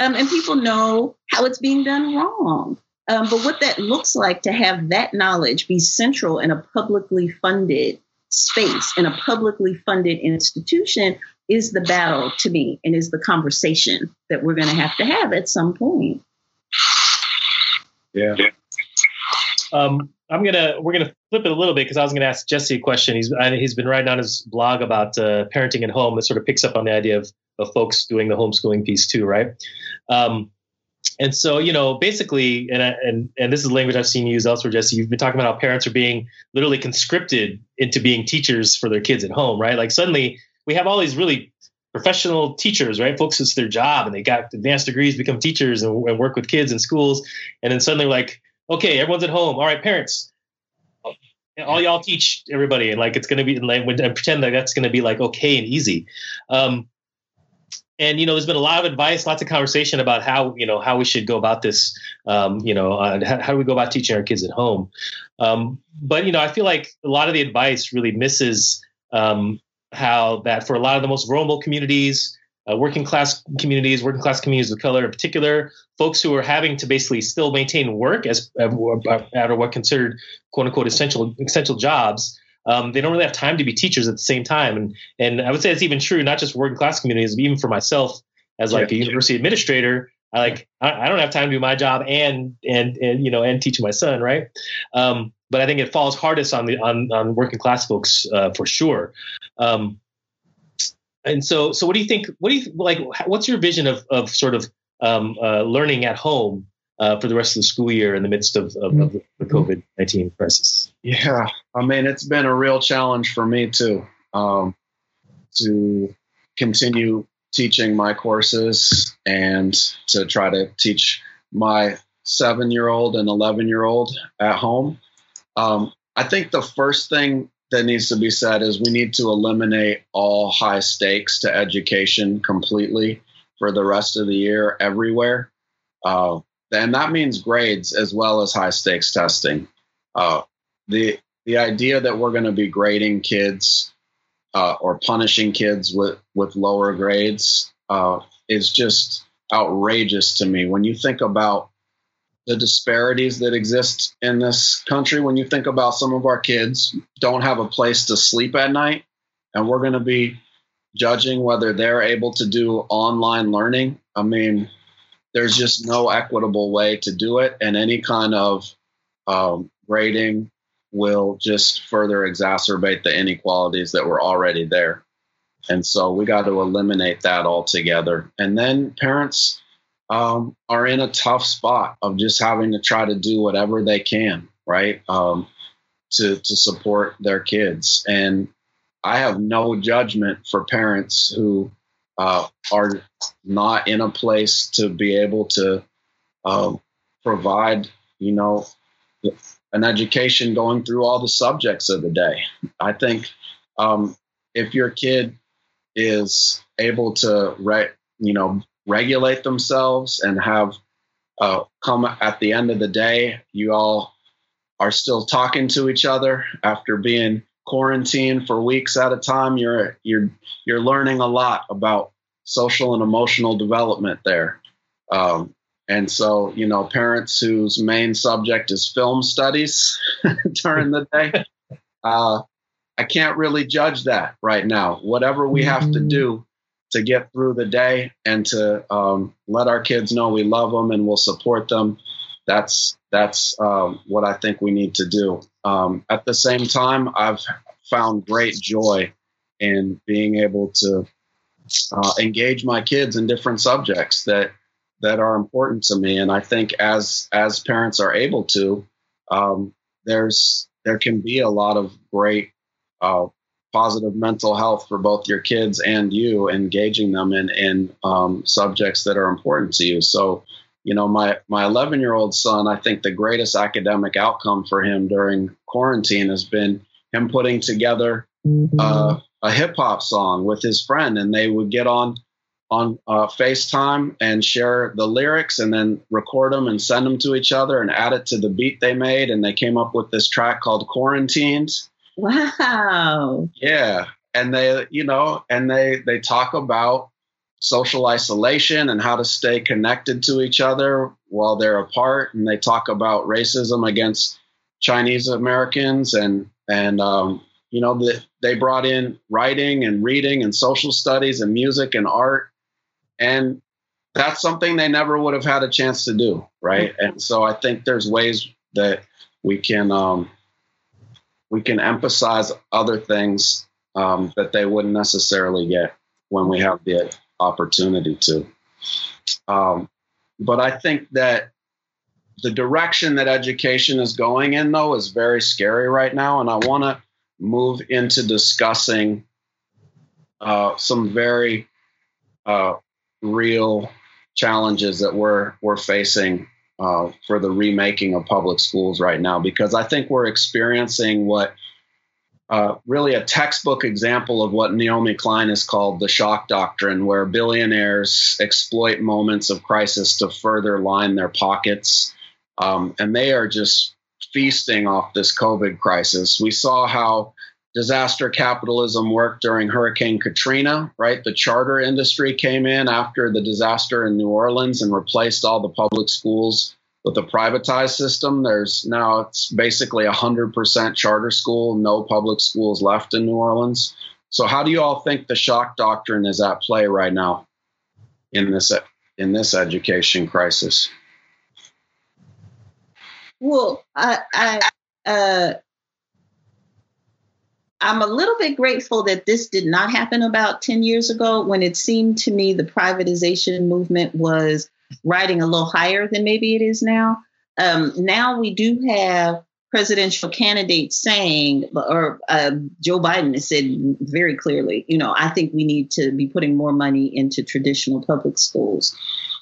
Um, and people know how it's being done wrong. Um, but what that looks like to have that knowledge be central in a publicly funded space, in a publicly funded institution, is the battle to me, and is the conversation that we're going to have to have at some point. Yeah. Um, I'm gonna we're gonna flip it a little bit because I was gonna ask Jesse a question. He's I, he's been writing on his blog about uh, parenting at home. That sort of picks up on the idea of of folks doing the homeschooling piece too, right? Um, and so you know, basically, and I, and and this is language I've seen you use elsewhere, Jesse. You've been talking about how parents are being literally conscripted into being teachers for their kids at home, right? Like suddenly we have all these really professional teachers, right? Folks, it's their job, and they got advanced degrees, become teachers, and, and work with kids in schools, and then suddenly like, okay, everyone's at home. All right, parents, all y'all teach everybody, and like it's going to be, and pretend that that's going to be like okay and easy. Um, and you know, there's been a lot of advice, lots of conversation about how you know how we should go about this. Um, you know, uh, how, how do we go about teaching our kids at home? Um, but you know, I feel like a lot of the advice really misses um, how that for a lot of the most vulnerable communities. uh, working class communities, working class communities of color in particular, folks who are having to basically still maintain work as out of what considered quote unquote essential essential jobs. Um, they don't really have time to be teachers at the same time. And and I would say it's even true, not just working class communities, but even for myself as like yeah, a university yeah. administrator, I like, I, I don't have time to do my job and, and, and, you know, and teach my son. Right. Um, but I think it falls hardest on the, on, on working class folks uh, for sure. Um, and so, so what do you think, what do you like, what's your vision of, of sort of um, uh, learning at home Uh, for the rest of the school year in the midst of, of, of the COVID nineteen crisis? Yeah, I mean, it's been a real challenge for me too, um, to continue teaching my courses and to try to teach my seven-year-old and eleven-year-old at home. Um, I think the first thing that needs to be said is we need to eliminate all high stakes to education completely for the rest of the year everywhere. Uh, And that means grades as well as high stakes testing. Uh, the the idea that we're going to be grading kids uh, or punishing kids with, with lower grades uh, is just outrageous to me. When you think about the disparities that exist in this country, when you think about some of our kids don't have a place to sleep at night, and we're going to be judging whether they're able to do online learning. I mean, there's just no equitable way to do it. And any kind of um, grading will just further exacerbate the inequalities that were already there. And so we got to eliminate that altogether. And then parents um, are in a tough spot of just having to try to do whatever they can, right, um, to, to support their kids. And I have no judgment for parents who Uh, are not in a place to be able to uh, provide, you know, an education going through all the subjects of the day. I think um, if your kid is able to, re- you know, regulate themselves and have uh, come at the end of the day, you all are still talking to each other after being quarantine for weeks at a time, you're you're you're learning a lot about social and emotional development there. Um, and so, you know, parents whose main subject is film studies during the day, uh, I can't really judge that right now. Whatever we have mm-hmm. to do to get through the day and to um, let our kids know we love them and we'll support them, that's that's um, what I think we need to do. Um, at the same time, I've found great joy in being able to uh, engage my kids in different subjects that that are important to me. And I think as as parents are able to, um, there's there can be a lot of great uh, positive mental health for both your kids and you, engaging them in in um, subjects that are important to you. So, you know, my my eleven-year-old son, I think the greatest academic outcome for him during quarantine has been him putting together mm-hmm. uh, a hip hop song with his friend, and they would get on on uh, FaceTime and share the lyrics and then record them and send them to each other and add it to the beat they made. And they came up with this track called Quarantined. Wow. Yeah. And they, you know, and they they talk about social isolation and how to stay connected to each other while they're apart. And they talk about racism against Chinese Americans. And, and um, you know, the, they brought in writing and reading and social studies and music and art. And that's something they never would have had a chance to do, right? And so I think there's ways that we can, um, we can emphasize other things um, that they wouldn't necessarily get when we have the opportunity to. Um, but I think that the direction that education is going in, though, is very scary right now. And I want to move into discussing uh, some very uh, real challenges that we're, we're facing uh, for the remaking of public schools right now, because I think we're experiencing what Uh, really a textbook example of what Naomi Klein has called the shock doctrine, where billionaires exploit moments of crisis to further line their pockets. Um, and they are just feasting off this COVID crisis. We saw how disaster capitalism worked during Hurricane Katrina, right? The charter industry came in after the disaster in New Orleans and replaced all the public schools with a privatized system. There's now, it's basically one hundred percent charter school, no public schools left in New Orleans. So how do you all think the shock doctrine is at play right now in this in this education crisis? Well, I, I, uh, I'm a little bit grateful that this did not happen about ten years ago, when it seemed to me the privatization movement was riding a little higher than maybe it is now. Um, now we do have presidential candidates saying, or uh, Joe Biden has said very clearly, you know, I think we need to be putting more money into traditional public schools,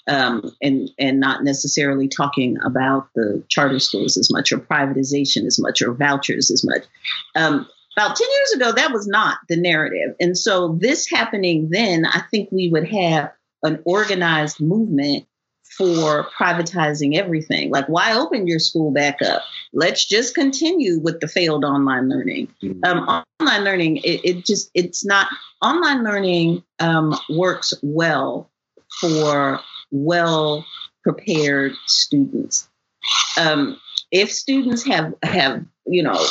um, and and not necessarily talking about the charter schools as much, or privatization as much, or vouchers as much. Um, about ten years ago, that was not the narrative. And so this happening then, I think we would have an organized movement for privatizing everything. Like, why open your school back up? Let's just continue with the failed online learning. Um, online learning, it, it just, it's not, online learning um, works well for well-prepared students. Um, if students have, have, you know,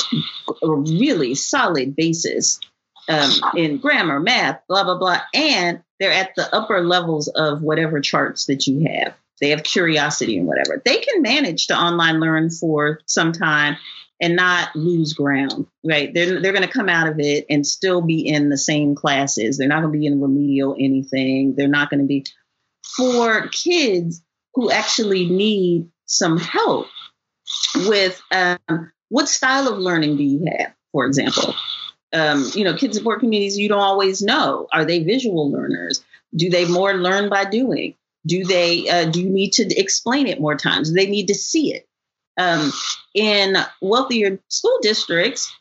a really solid basis um, in grammar, math, blah, blah, blah, and they're at the upper levels of whatever charts that you have, they have curiosity and whatever, they can manage to online learn for some time and not lose ground, right? They're, they're going to come out of it and still be in the same classes. They're not going to be in remedial anything. They're not going to be for kids who actually need some help with um, what style of learning do you have, for example? Um, you know, kids in poor communities, you don't always know. Are they visual learners? Do they more learn by doing? Do they, uh, do you need to explain it more times? Do they need to see it? Um, in wealthier school districts,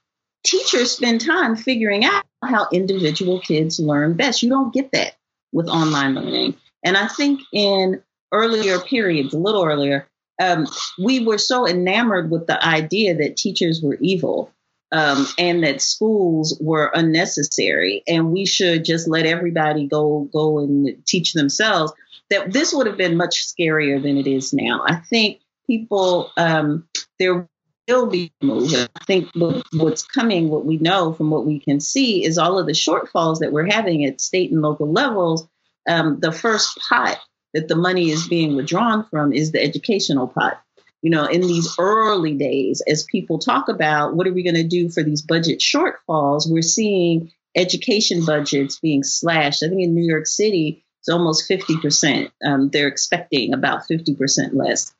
teachers spend time figuring out how individual kids learn best. You don't get that with online learning. And I think in earlier periods, a little earlier, um, we were so enamored with the idea that teachers were evil, Um, and that schools were unnecessary, and we should just let everybody go go and teach themselves, that this would have been much scarier than it is now. I think people, um, there will be a move. I think what's coming, what we know from what we can see, is all of the shortfalls that we're having at state and local levels. Um, the first pot that the money is being withdrawn from is the educational pot. You know, in these early days, as people talk about what are we going to do for these budget shortfalls, we're seeing education budgets being slashed. I think in New York City, it's almost fifty percent. Um, they're expecting about fifty percent less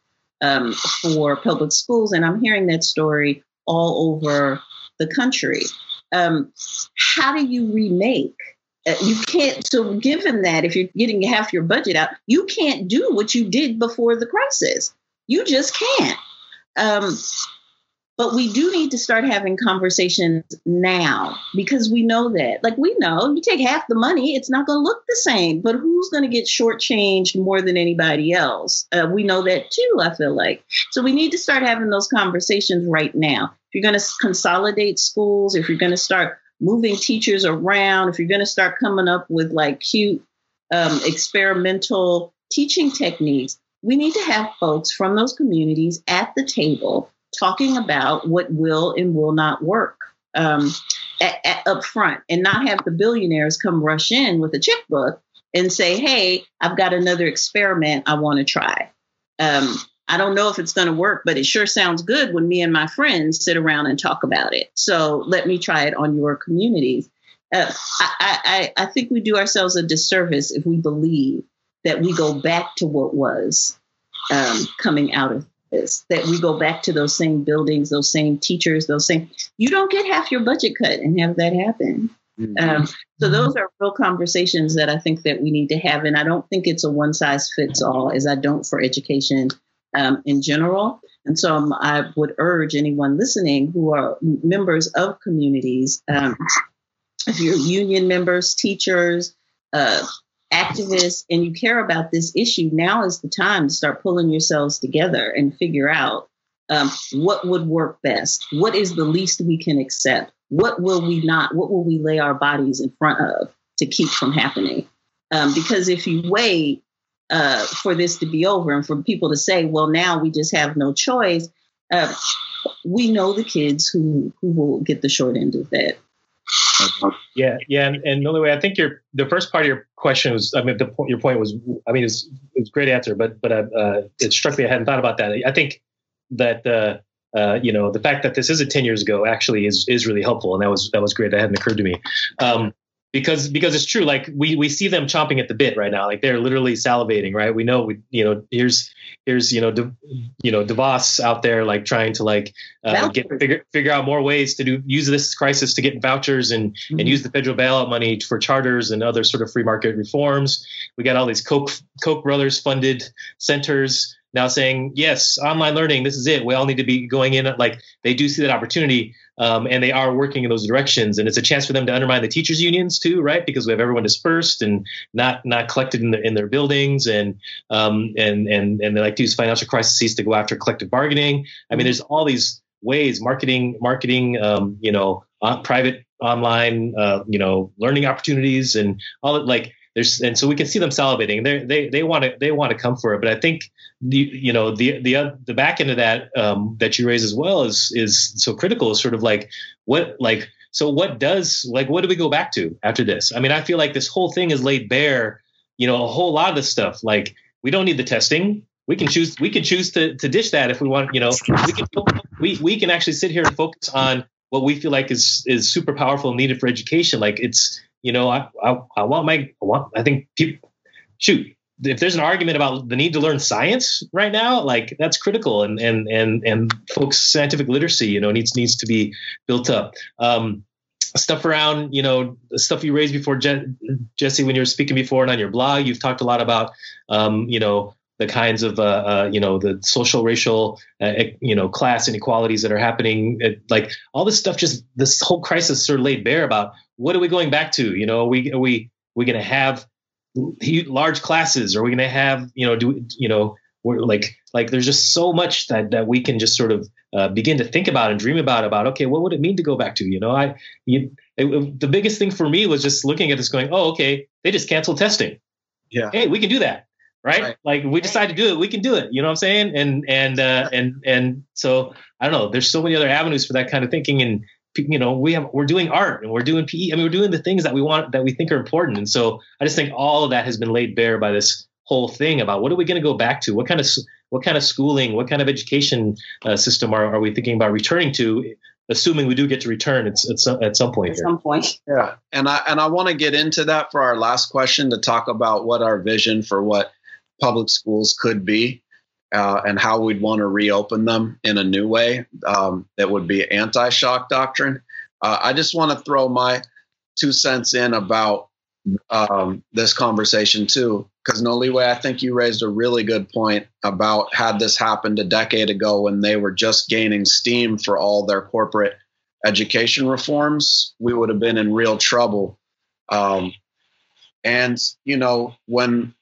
um, for public schools. And I'm hearing that story all over the country. Um, how do you remake? Uh, you can't. So given that, if you're getting half your budget out, you can't do what you did before the crisis. You just can't. Um, but we do need to start having conversations now, because we know that. Like, we know you take half the money, it's not going to look the same. But who's going to get shortchanged more than anybody else? Uh, we know that, too, I feel like. So we need to start having those conversations right now. If you're going to consolidate schools, if you're going to start moving teachers around, if you're going to start coming up with, like, cute um, experimental teaching techniques, we need to have folks from those communities at the table talking about what will and will not work um, at, at, up front, and not have the billionaires come rush in with a checkbook and say, hey, I've got another experiment I want to try. Um, I don't know if it's going to work, but it sure sounds good when me and my friends sit around and talk about it. So let me try it on your communities. Uh, I, I, I think we do ourselves a disservice if we believe that we go back to what was um, coming out of this, that we go back to those same buildings, those same teachers, those same, you don't get half your budget cut and have that happen. Mm-hmm. Um, so those are real conversations that I think that we need to have. And I don't think it's a one size fits all, as I don't for education um, in general. And so um, I would urge anyone listening who are members of communities, um, if you're union members, teachers, uh, activists, and you care about this issue, now is the time to start pulling yourselves together and figure out um, what would work best? What is the least we can accept? What will we not, what will we lay our bodies in front of to keep from happening? Um, because if you wait uh, for this to be over and for people to say, well, now we just have no choice, uh, we know the kids who, who will get the short end of that. Yeah, yeah, and, and Noliwe, I think your the first part of your question was, I mean, the, your point was, I mean, it's it was a great answer, but but uh, it struck me I hadn't thought about that. I think that uh, uh, you know the fact that this isn't ten years ago actually is is really helpful, and that was that was great. That hadn't occurred to me, um, because because it's true. Like we we see them chomping at the bit right now. Like they're literally salivating. Right? We know. We you know here's here's you know De, you know Du Bois out there like trying to like uh, get figure figure out more ways to do use this crisis to get vouchers and mm-hmm. and use the federal bailout money for charters and other sort of free market reforms. We got all these Koch Koch brothers funded centers now saying, yes, online learning, this is it. We all need to be going in. Like they do see that opportunity, um, and they are working in those directions. And it's a chance for them to undermine the teachers unions too, right? Because we have everyone dispersed and not not collected in, the, in their buildings. And um, and and and they like to use financial crises to go after collective bargaining. I mean, there's all these ways, marketing, marketing, um, you know, on, private online, uh, you know, learning opportunities and all that, like. There's, and so we can see them salivating. They're, they they want to they want to come for it. But I think the you know the the the back end of that um, that you raise as well is is so critical. Is sort of like what like so what does like what do we go back to after this? I mean, I feel like this whole thing is laid bare. You know, a whole lot of this stuff. Like we don't need the testing. We can choose we can choose to to dish that if we want. You know, we can we we can actually sit here and focus on what we feel like is is super powerful and needed for education. Like it's. You know, I, I I want my I want I think people, shoot, if there's an argument about the need to learn science right now, like that's critical, and and and and folks' scientific literacy, you know, needs needs to be built up. Um, stuff around, you know, stuff you raised before, Je- Jesse, when you were speaking before, and on your blog, you've talked a lot about, um, you know. the kinds of, uh, uh, you know, the social, racial, uh, you know, class inequalities that are happening, it, like all this stuff, just this whole crisis sort of laid bare about what are we going back to? You know, are we, are we, we're going to have large classes? Are we going to have, you know, do, you know, we're like, like there's just so much that, that we can just sort of uh, begin to think about and dream about, about, okay, what would it mean to go back to? You know, I, you, it, it, the biggest thing for me was just looking at this going, oh, okay, they just canceled testing. Yeah. Hey, we can do that. Right? Right. Like we decide to do it, we can do it. You know what I'm saying? And, and, uh, and, and so I don't know, there's so many other avenues for that kind of thinking. And, you know, we have, we're doing art and we're doing P E. I mean, we're doing the things that we want, that we think are important. And so I just think all of that has been laid bare by this whole thing about what are we going to go back to? What kind of, what kind of schooling, what kind of education uh, system are, are we thinking about returning to? Assuming we do get to return at, at, some, at some point. At here. some point. Yeah. And I, and I want to get into that for our last question to talk about what our vision for what public schools could be uh, and how we'd want to reopen them in a new way um, that would be anti-shock doctrine. Uh, I just want to throw my two cents in about um, this conversation too, because Noliwe, I think you raised a really good point about had this happened a decade ago when they were just gaining steam for all their corporate education reforms, we would have been in real trouble. Um, and, you know, when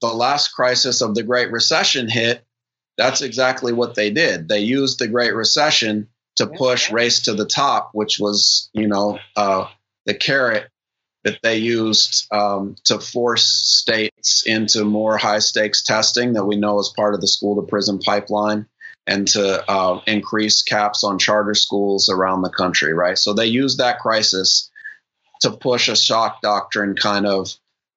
the last crisis of the Great Recession hit, that's exactly what they did. They used the Great Recession to push Race to the Top, which was, you know, uh, the carrot that they used um, to force states into more high-stakes testing that we know is part of the school-to-prison pipeline and to uh, increase caps on charter schools around the country, right? So they used that crisis to push a shock doctrine kind of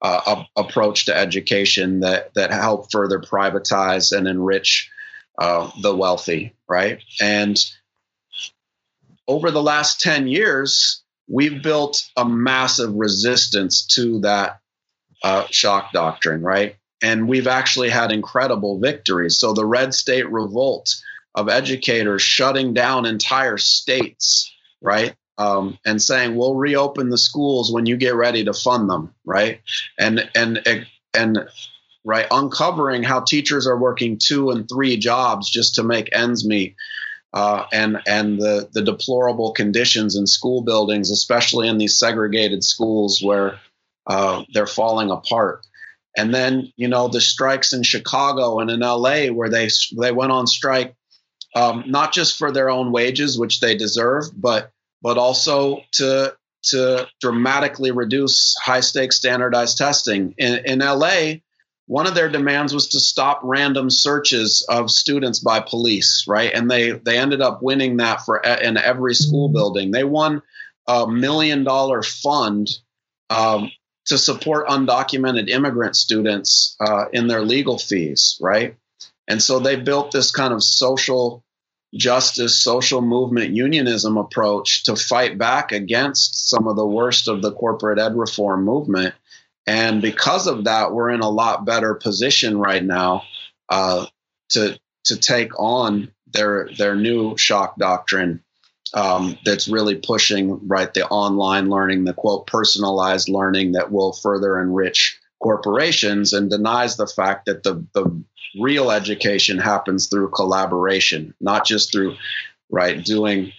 Uh, a, approach to education that that help further privatize and enrich uh, the wealthy, right? And over the last ten years, we've built a massive resistance to that uh, shock doctrine, right? And we've actually had incredible victories. So the Red State Revolt of educators shutting down entire states, right? Um, and saying we'll reopen the schools when you get ready to fund them, right? And and and right, uncovering how teachers are working two and three jobs just to make ends meet, uh, and and the the deplorable conditions in school buildings, especially in these segregated schools where uh, they're falling apart. And then you know the strikes in Chicago and in L A where they they went on strike um, not just for their own wages, which they deserve, but but also to to dramatically reduce high-stakes standardized testing. In, in L A, one of their demands was to stop random searches of students by police, right? And they they ended up winning that for in every school building. They won a million-dollar fund um, to support undocumented immigrant students uh, in their legal fees, right? And so they built this kind of social justice, social movement, unionism approach to fight back against some of the worst of the corporate ed reform movement. And because of that, we're in a lot better position right now uh, to to take on their their new shock doctrine um, that's really pushing right the online learning, the quote personalized learning that will further enrich corporations and denies the fact that the the real education happens through collaboration, not just through right doing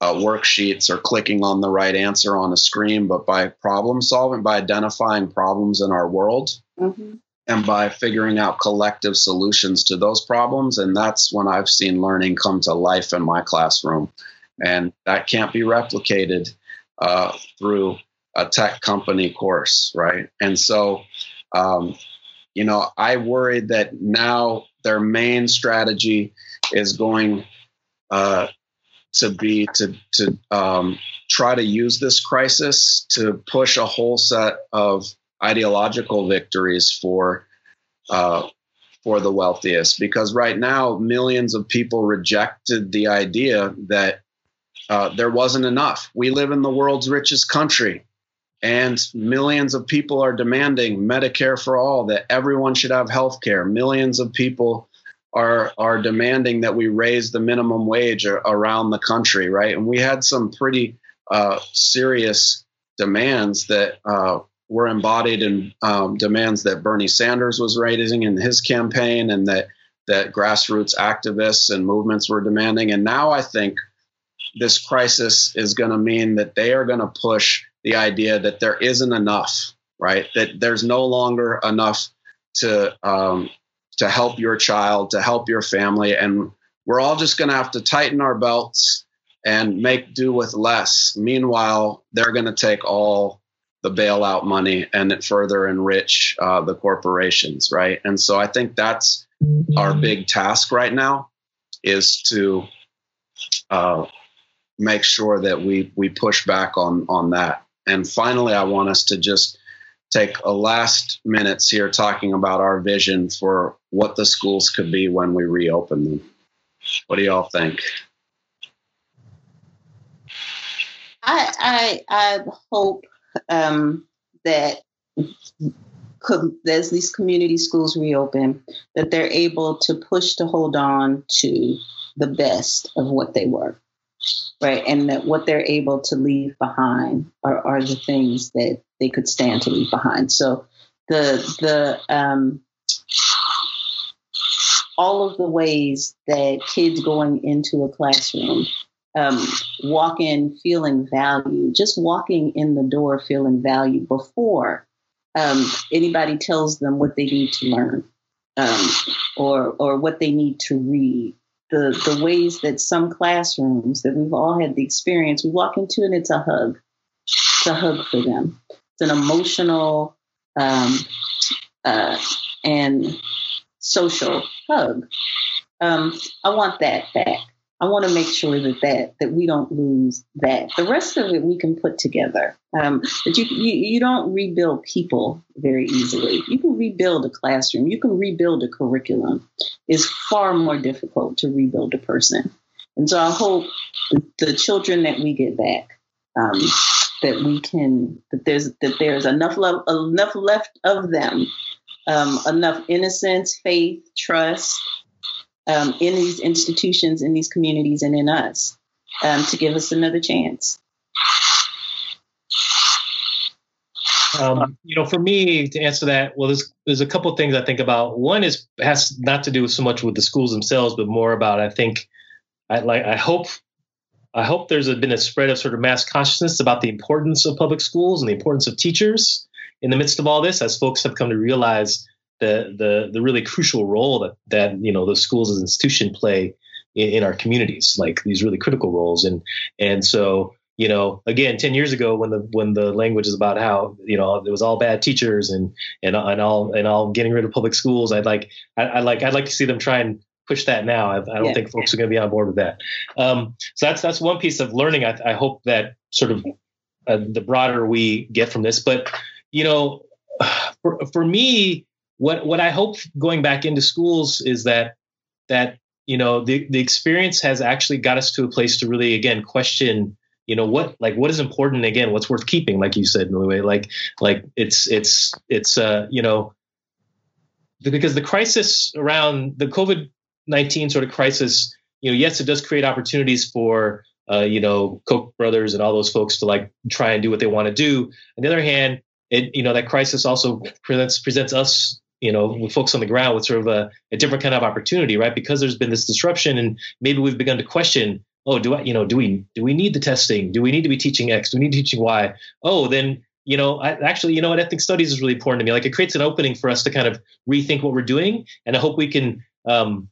uh, worksheets or clicking on the right answer on a screen, but by problem solving, by identifying problems in our world mm-hmm. and by figuring out collective solutions to those problems. And that's when I've seen learning come to life in my classroom. And that can't be replicated uh, through a tech company course, right? And so, um, you know, I worry that now their main strategy is going uh, to be to to um, try to use this crisis to push a whole set of ideological victories for uh, for the wealthiest. Because right now, millions of people rejected the idea that uh, there wasn't enough. We live in the world's richest country. And millions of people are demanding Medicare for all, that everyone should have health care. Millions of people are are demanding that we raise the minimum wage around the country, right? And we had some pretty uh, serious demands that uh, were embodied in um, demands that Bernie Sanders was raising in his campaign and that that grassroots activists and movements were demanding. And now I think this crisis is going to mean that they are going to push the idea that there isn't enough, right? That there's no longer enough to um, to help your child, to help your family. And we're all just going to have to tighten our belts and make do with less. Meanwhile, they're going to take all the bailout money and further enrich uh, the corporations, right? And so I think that's mm-hmm. our big task right now is to uh, make sure that we we push back on on that. And finally, I want us to just take a last minutes here talking about our vision for what the schools could be when we reopen them. What do y'all think? I I, I hope um, that co- as these community schools reopen, that they're able to push to hold on to the best of what they were. Right. And that what they're able to leave behind are, are the things that they could stand to leave behind. So the the um, all of the ways that kids going into a classroom um, walk in feeling valued, just walking in the door feeling valued before um, anybody tells them what they need to learn um, or or what they need to read. The the ways that some classrooms that we've all had the experience, we walk into and it's a hug. It's a hug for them. It's an emotional um, uh, and social hug. Um, I want that back. I want to make sure that, that that we don't lose that. The rest of it we can put together. Um, but you, you you don't rebuild people very easily. You can rebuild a classroom. You can rebuild a curriculum. It's far more difficult to rebuild a person. And so I hope the children that we get back um, that we can that there's that there's enough love enough left of them, um, enough innocence, faith, trust. Um, in these institutions, in these communities, and in us, um, to give us another chance. Um, you know, for me to answer that, well, there's, there's a couple of things I think about. One is has not to do with so much with the schools themselves, but more about I think I like I hope I hope there's been a spread of sort of mass consciousness about the importance of public schools and the importance of teachers in the midst of all this, as folks have come to realize. The, the the really crucial role that, that you know the schools as an institution play in, in our communities, like these really critical roles. And and so, you know, again, ten years ago, when the when the language is about how, you know, it was all bad teachers and and and all and all getting rid of public schools, I'd like I, I like I'd like to see them try and push that now. I, I don't yeah. think folks are going to be on board with that. Um, so that's that's one piece of learning. I, I hope that sort of uh, the broader we get from this, but you know, for for me, what what I hope going back into schools is that that you know the the experience has actually got us to a place to really again question, you know, what like what is important, again, what's worth keeping, like you said, Noliwe, like like it's it's it's uh you know because the crisis around the COVID nineteen sort of crisis, you know, yes, it does create opportunities for, uh, you know, Koch brothers and all those folks to like try and do what they want to do. On the other hand, it, you know, that crisis also presents, presents us, you know, with folks on the ground with sort of a, a different kind of opportunity, right? Because there's been this disruption and maybe we've begun to question, oh, do I, you know, do we, do we need the testing? Do we need to be teaching X? Do we need to be teaching Y? Oh, then, you know, I, actually, you know what, ethnic studies is really important to me. Like it creates an opening for us to kind of rethink what we're doing. And I hope we can, um,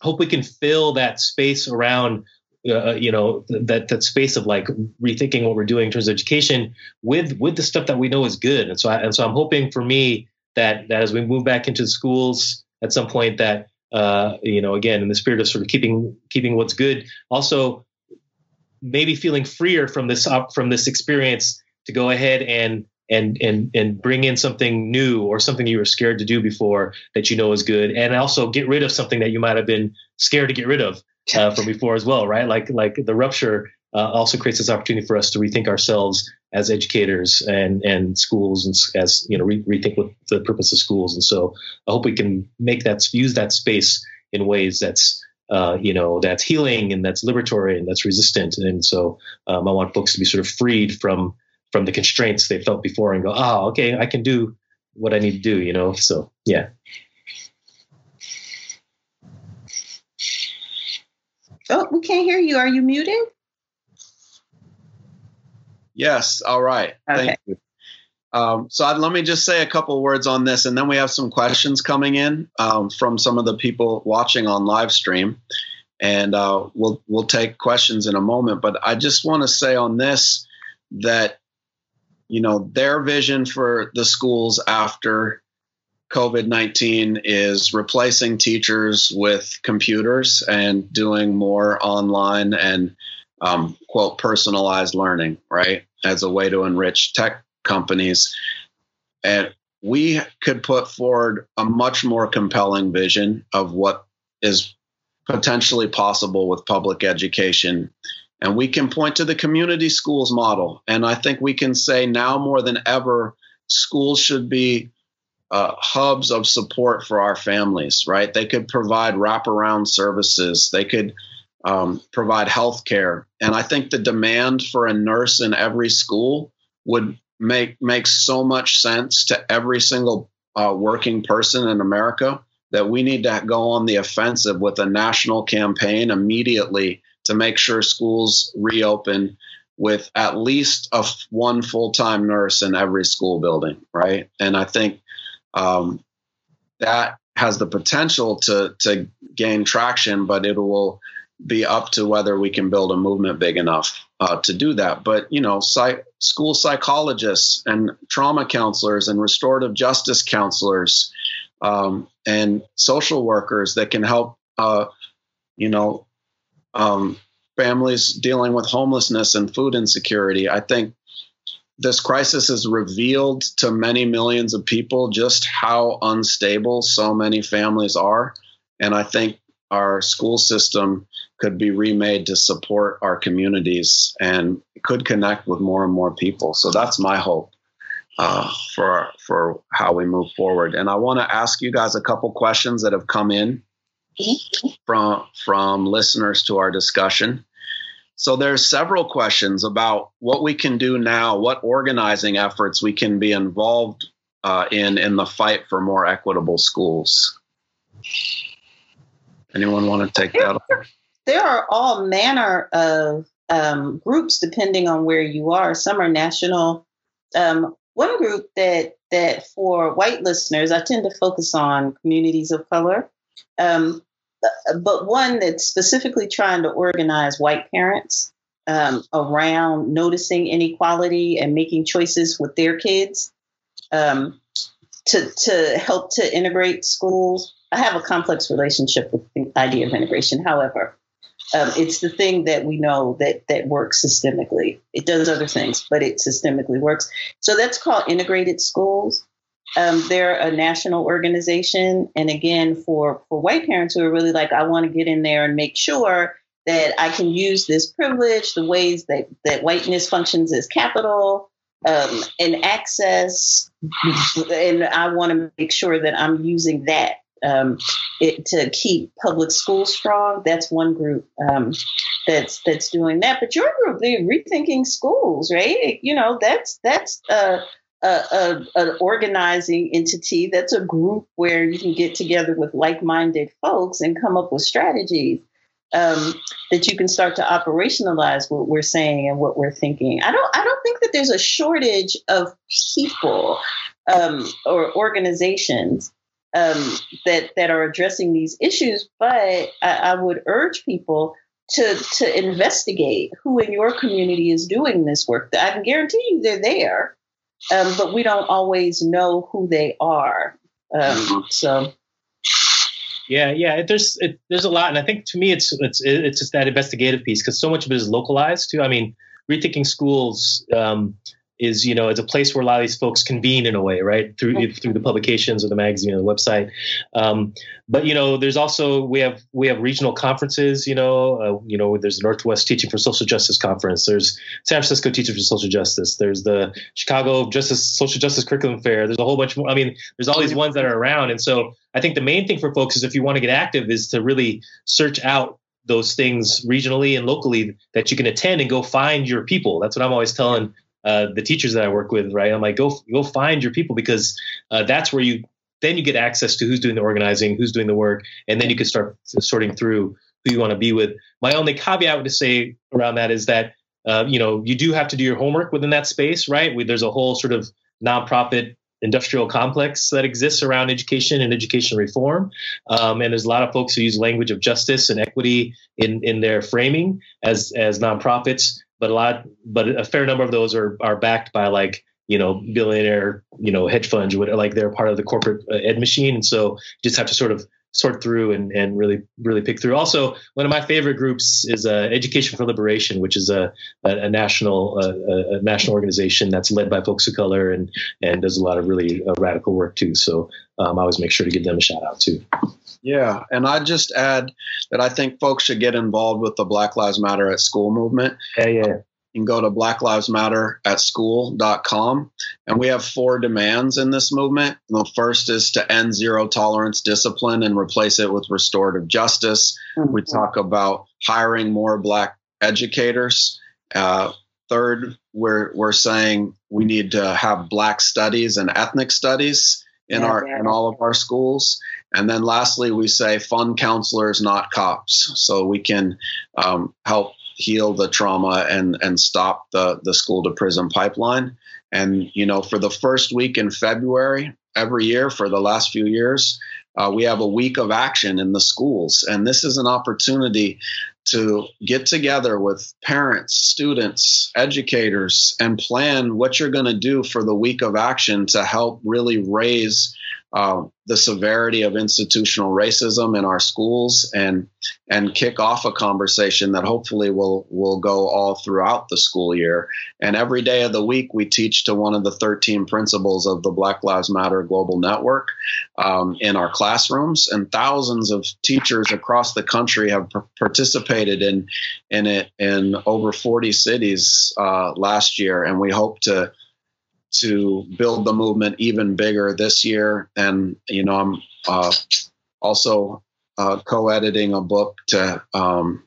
hope we can fill that space around, uh, you know, that that space of like rethinking what we're doing in terms of education with with the stuff that we know is good. And so, I, and so I'm hoping for me that that as we move back into the schools at some point, that uh, you know, again, in the spirit of sort of keeping keeping what's good, also maybe feeling freer from this up from this experience to go ahead and. and and and bring in something new or something you were scared to do before that you know is good, and also get rid of something that you might have been scared to get rid of uh, from before as well, right? Like like the rupture uh, also creates this opportunity for us to rethink ourselves as educators and and schools, and as you know re- rethink what the purpose of schools. And so I hope we can make that use that space in ways that's uh, you know that's healing and that's liberatory and that's resistant. And so um, I want books to be sort of freed from. from the constraints they felt before and go, oh, okay, I can do what I need to do, you know? So, yeah. Oh, we can't hear you. Are you muted? Yes. All right. Okay. Thank you. Um, so I'd, let me just say a couple words on this, and then we have some questions coming in um, from some of the people watching on live stream, and uh, we'll, we'll take questions in a moment. But I just want to say on this that, you know, their vision for the schools after COVID nineteen is replacing teachers with computers and doing more online and, um, quote, personalized learning, right, as a way to enrich tech companies. And we could put forward a much more compelling vision of what is potentially possible with public education. And we can point to the community schools model. And I think we can say now more than ever, schools should be uh, hubs of support for our families, right? They could provide wraparound services. They could um, provide health care. And I think the demand for a nurse in every school would make, make so much sense to every single uh, working person in America that we need to go on the offensive with a national campaign immediately to make sure schools reopen with at least a f- one full-time nurse in every school building, right? And I think um, that has the potential to to gain traction, but it will be up to whether we can build a movement big enough uh, to do that. But, you know, psych- school psychologists and trauma counselors and restorative justice counselors um, and social workers that can help, uh, you know, Um, families dealing with homelessness and food insecurity. I think this crisis has revealed to many millions of people just how unstable so many families are. And I think our school system could be remade to support our communities and could connect with more and more people. So that's my hope uh, for, for how we move forward. And I want to ask you guys a couple questions that have come in from from listeners to our discussion. So there's several questions about what we can do now, what organizing efforts we can be involved uh, in in the fight for more equitable schools. Anyone want to take there, that on? There are all manner of um, groups depending on where you are. Some are national. Um, one group that that for white listeners, I tend to focus on communities of color. Um, but one that's specifically trying to organize white parents um, around noticing inequality and making choices with their kids um, to, to help to integrate schools. I have a complex relationship with the idea of integration. However, um, it's the thing that we know that that works systemically. It does other things, but it systemically works. So that's called Integrated Schools. Um, they're a national organization. And again, for, for white parents who are really like, I want to get in there and make sure that I can use this privilege, the ways that, that whiteness functions as capital um, and access. And I want to make sure that I'm using that um, it, to keep public schools strong. That's one group um, that's that's doing that. But your group, the Rethinking Schools, right? You know, that's that's uh an organizing entity. That's a group where you can get together with like-minded folks and come up with strategies um, that you can start to operationalize what we're saying and what we're thinking. I don't I don't think that there's a shortage of people um, or organizations um, that, that are addressing these issues, but I, I would urge people to, to investigate who in your community is doing this work. I can guarantee you they're there. Um, but we don't always know who they are. Um, so, yeah, yeah. There's it, there's a lot, and I think to me, it's it's it's just that investigative piece, because so much of it is localized too. I mean, Rethinking Schools um, is you know is a place where a lot of these folks convene in a way, right, through mm-hmm. through the publications or the magazine or the website. Um, but you know, there's also we have we have regional conferences. You know, uh, you know, there's the Northwest Teaching for Social Justice Conference. There's San Francisco Teaching for Social Justice. There's the Chicago Justice Social Justice Curriculum Fair. There's a whole bunch more. I mean, there's all these ones that are around. And so I think the main thing for folks is if you want to get active is to really search out those things regionally and locally that you can attend and go find your people. That's what I'm always telling Uh, the teachers that I work with, right? I'm like, go, go find your people, because uh, that's where you, then you get access to who's doing the organizing, who's doing the work, and then you can start sorting through who you want to be with. My only caveat to say around that is that, uh, you know, you do have to do your homework within that space, right? We, there's a whole sort of nonprofit industrial complex that exists around education and education reform. Um, and there's a lot of folks who use language of justice and equity in, in their framing as, as nonprofits. But a lot, but a fair number of those are are backed by like you know billionaire you know hedge funds, like they're part of the corporate ed machine, and so you just have to sort of sort through and and really really pick through. Also, one of my favorite groups is uh, Education for Liberation, which is a a, a national uh, a national organization that's led by folks of color and and does a lot of really uh, radical work too. So um, I always make sure to give them a shout out too. Yeah. And I just add that I think folks should get involved with the Black Lives Matter at School movement. Yeah, yeah. Um, you can go to black lives matter at school dot com. And we have four demands in this movement. The first is to end zero tolerance discipline and replace it with restorative justice. Mm-hmm. We talk about hiring more Black educators. Uh, third, we're, we're saying we need to have Black studies and ethnic studies in yeah, our yeah. in all of our schools. And then lastly, we say fund counselors, not cops, so we can um, help heal the trauma and and stop the, the school to prison pipeline. And, you know, for the first week in February every year for the last few years, uh, we have a week of action in the schools. And this is an opportunity to get together with parents, students, educators, and plan what you're going to do for the week of action to help really raise uh, the severity of institutional racism in our schools and and kick off a conversation that hopefully will will go all throughout the school year. And every day of the week, we teach to one of the thirteen principles of the Black Lives Matter Global Network um, in our classrooms. And thousands of teachers across the country have pr- participated in in it in over forty cities uh, last year, and we hope to to build the movement even bigger this year. And you know, I'm uh, also uh, co-editing a book to um,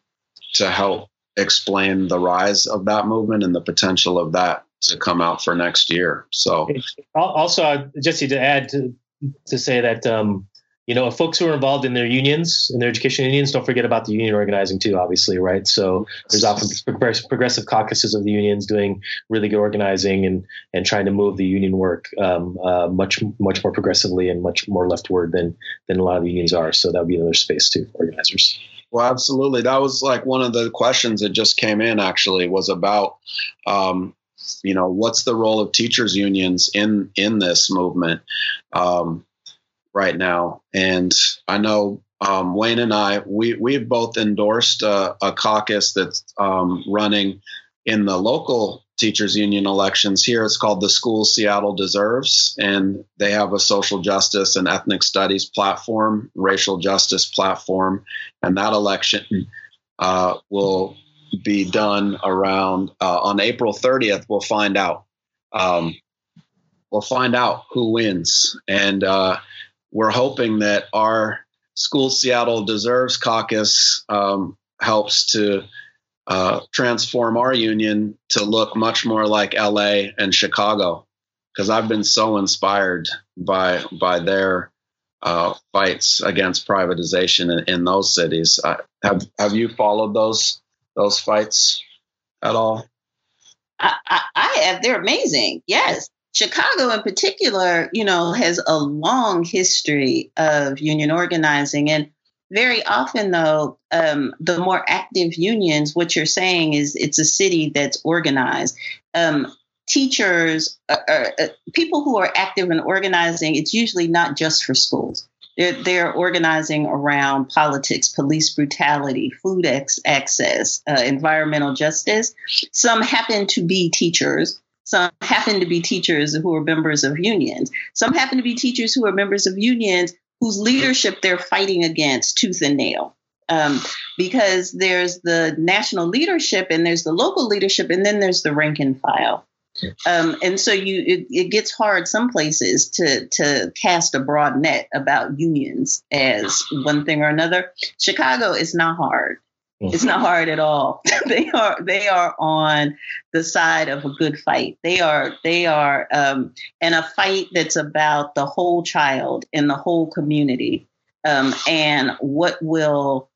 to help explain the rise of that movement and the potential of that to come out for next year. So, also, Jesse, to add to to say that. Um, You know, if folks who are involved in their unions, in their education unions, don't forget about the union organizing too, obviously, right? So there's often progressive caucuses of the unions doing really good organizing and and trying to move the union work um, uh, much much more progressively and much more leftward than than a lot of the unions are. So that would be another space too for organizers. Well, absolutely. That was like one of the questions that just came in, actually, was about, um, you know, what's the role of teachers unions in in this movement? Um right now. And I know um, Wayne and I, we, we've both endorsed a, a caucus that's um, running in the local teachers union elections here. It's called the School Seattle Deserves, and they have a social justice and ethnic studies platform, racial justice platform. And that election uh, will be done around uh, on April thirtieth. We'll find out. Um, we'll find out who wins. And, uh, we're hoping that our School Seattle Deserves caucus um, helps to uh, transform our union to look much more like L A and Chicago, because I've been so inspired by by their uh, fights against privatization in, in those cities. Uh, have Have you followed those those fights at all? I, I, I have. They're amazing. Yes. Chicago in particular, you know, has a long history of union organizing. And very often, though, um, the more active unions, what you're saying is it's a city that's organized. Um, teachers, are, are, uh, people who are active in organizing, it's usually not just for schools. They're, they're organizing around politics, police brutality, food ex- access, uh, environmental justice. Some happen to be teachers. Some happen to be teachers who are members of unions. Some happen to be teachers who are members of unions whose leadership they're fighting against tooth and nail. Um, because there's the national leadership and there's the local leadership and then there's the rank and file. Um, and so you, it, it gets hard some places to, to cast a broad net about unions as one thing or another. Chicago is not hard. It's not hard at all. They are they are on the side of a good fight. They are they are um, in a fight that's about the whole child and the whole community um, and what will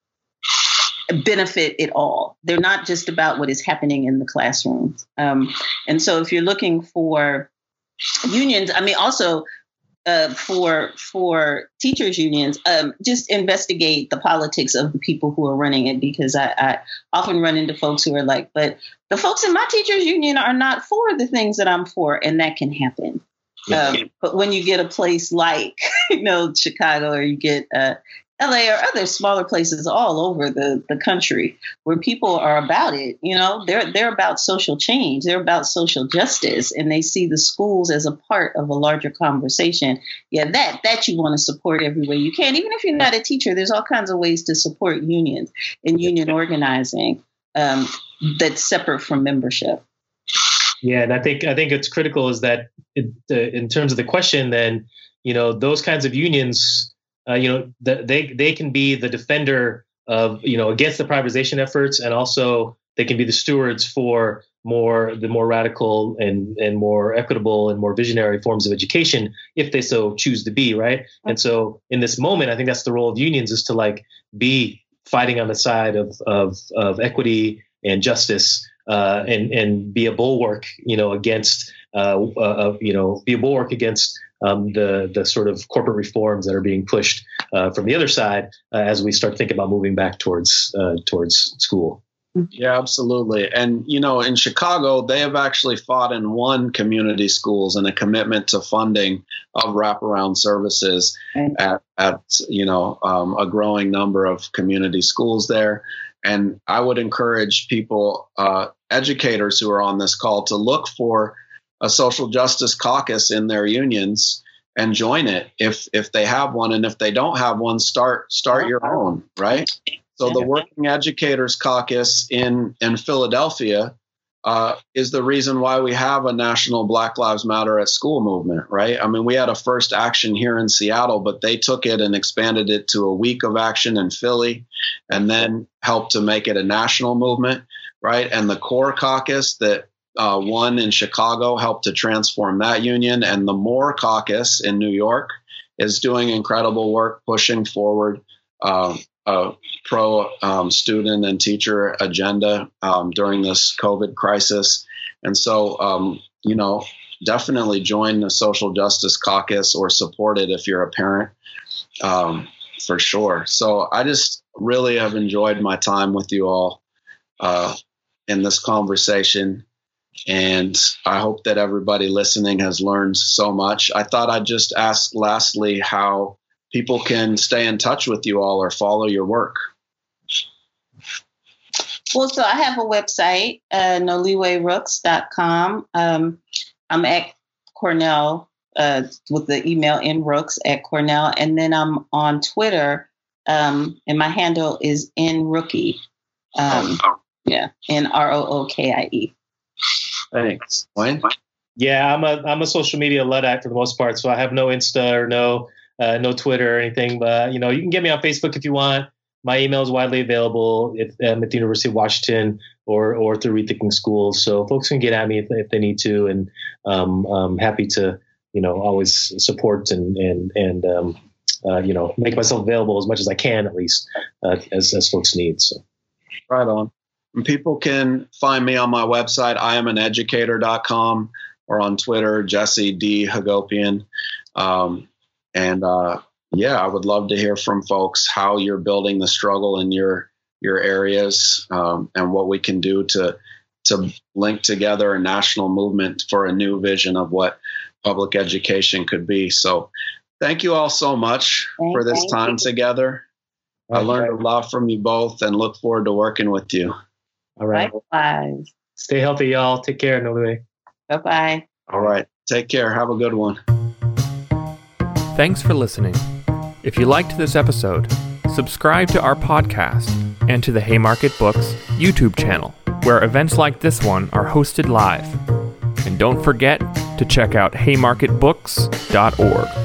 benefit it all. They're not just about what is happening in the classrooms. Um, and so if you're looking for unions, I mean, also Uh, for for teachers unions, um, just investigate the politics of the people who are running it, because I, I often run into folks who are like, but the folks in my teachers union are not for the things that I'm for. And that can happen. Yeah. Um, but when you get a place like, you know, Chicago, or you get uh, L A or other smaller places all over the, the country where people are about it, you know, they're they're about social change, they're about social justice, and they see the schools as a part of a larger conversation. Yeah, that that you want to support every way you can. Even if you're not a teacher, there's all kinds of ways to support unions and union organizing um, that's separate from membership. Yeah, and I think I think it's critical is that it, uh, in terms of the question, then, you know, those kinds of unions. Uh, you know, the, they they can be the defender of, you know, against the privatization efforts, and also they can be the stewards for more the more radical and and more equitable and more visionary forms of education if they so choose to be, right? And so in this moment, I think that's the role of unions, is to like be fighting on the side of of of equity and justice, uh, and and be a bulwark, you know, against uh, uh you know, be a bulwark against. Um, the the sort of corporate reforms that are being pushed uh, from the other side uh, as we start thinking about moving back towards uh, towards school. Yeah, absolutely. And, you know, in Chicago, they have actually fought and won community schools and a commitment to funding of wraparound services at, at you know, um, a growing number of community schools there. And I would encourage people, uh, educators who are on this call, to look for a social justice caucus in their unions and join it if if they have one. And if they don't have one, start start your own, right? So the Working Educators Caucus in, in Philadelphia uh, is the reason why we have a national Black Lives Matter at School movement, right? I mean, we had a first action here in Seattle, but they took it and expanded it to a week of action in Philly and then helped to make it a national movement, right? And the CORE Caucus that Uh, one in Chicago helped to transform that union, and the Moore Caucus in New York is doing incredible work pushing forward um, a pro um, student and teacher agenda um, during this COVID crisis. And so, um, you know, definitely join the Social Justice Caucus or support it if you're a parent, um, for sure. So I just really have enjoyed my time with you all uh, in this conversation. And I hope that everybody listening has learned so much. I thought I'd just ask lastly how people can stay in touch with you all or follow your work. Well, so I have a website, uh, Noliwe Rooks dot com. Um, I'm at Cornell uh, with the email nrooks at Cornell. And then I'm on Twitter, um, and my handle is nrookie. Um, yeah, N R O O K I E. Thanks. Wayne? Yeah, I'm a I'm a social media luddite for the most part, so I have no Insta or no uh, no Twitter or anything. But you know, you can get me on Facebook if you want. My email is widely available if, um, at the University of Washington or or through Rethinking Schools, so folks can get at me if, if they need to, and um, I'm happy to you know always support and and and um, uh, you know make myself available as much as I can, at least uh, as as folks need. So, right on. And people can find me on my website, I am an educator dot com, or on Twitter, Jesse D. Hagopian. Um, and uh, yeah, I would love to hear from folks how you're building the struggle in your your areas um, and what we can do to to link together a national movement for a new vision of what public education could be. So thank you all so much thank for this time you. together. I learned a lot from you both and look forward to working with you. All right. Likewise. Stay healthy, y'all. Take care, Noliwe. Bye-bye. All right. Take care. Have a good one. Thanks for listening. If you liked this episode, subscribe to our podcast and to the Haymarket Books YouTube channel, where events like this one are hosted live. And don't forget to check out haymarket books dot org.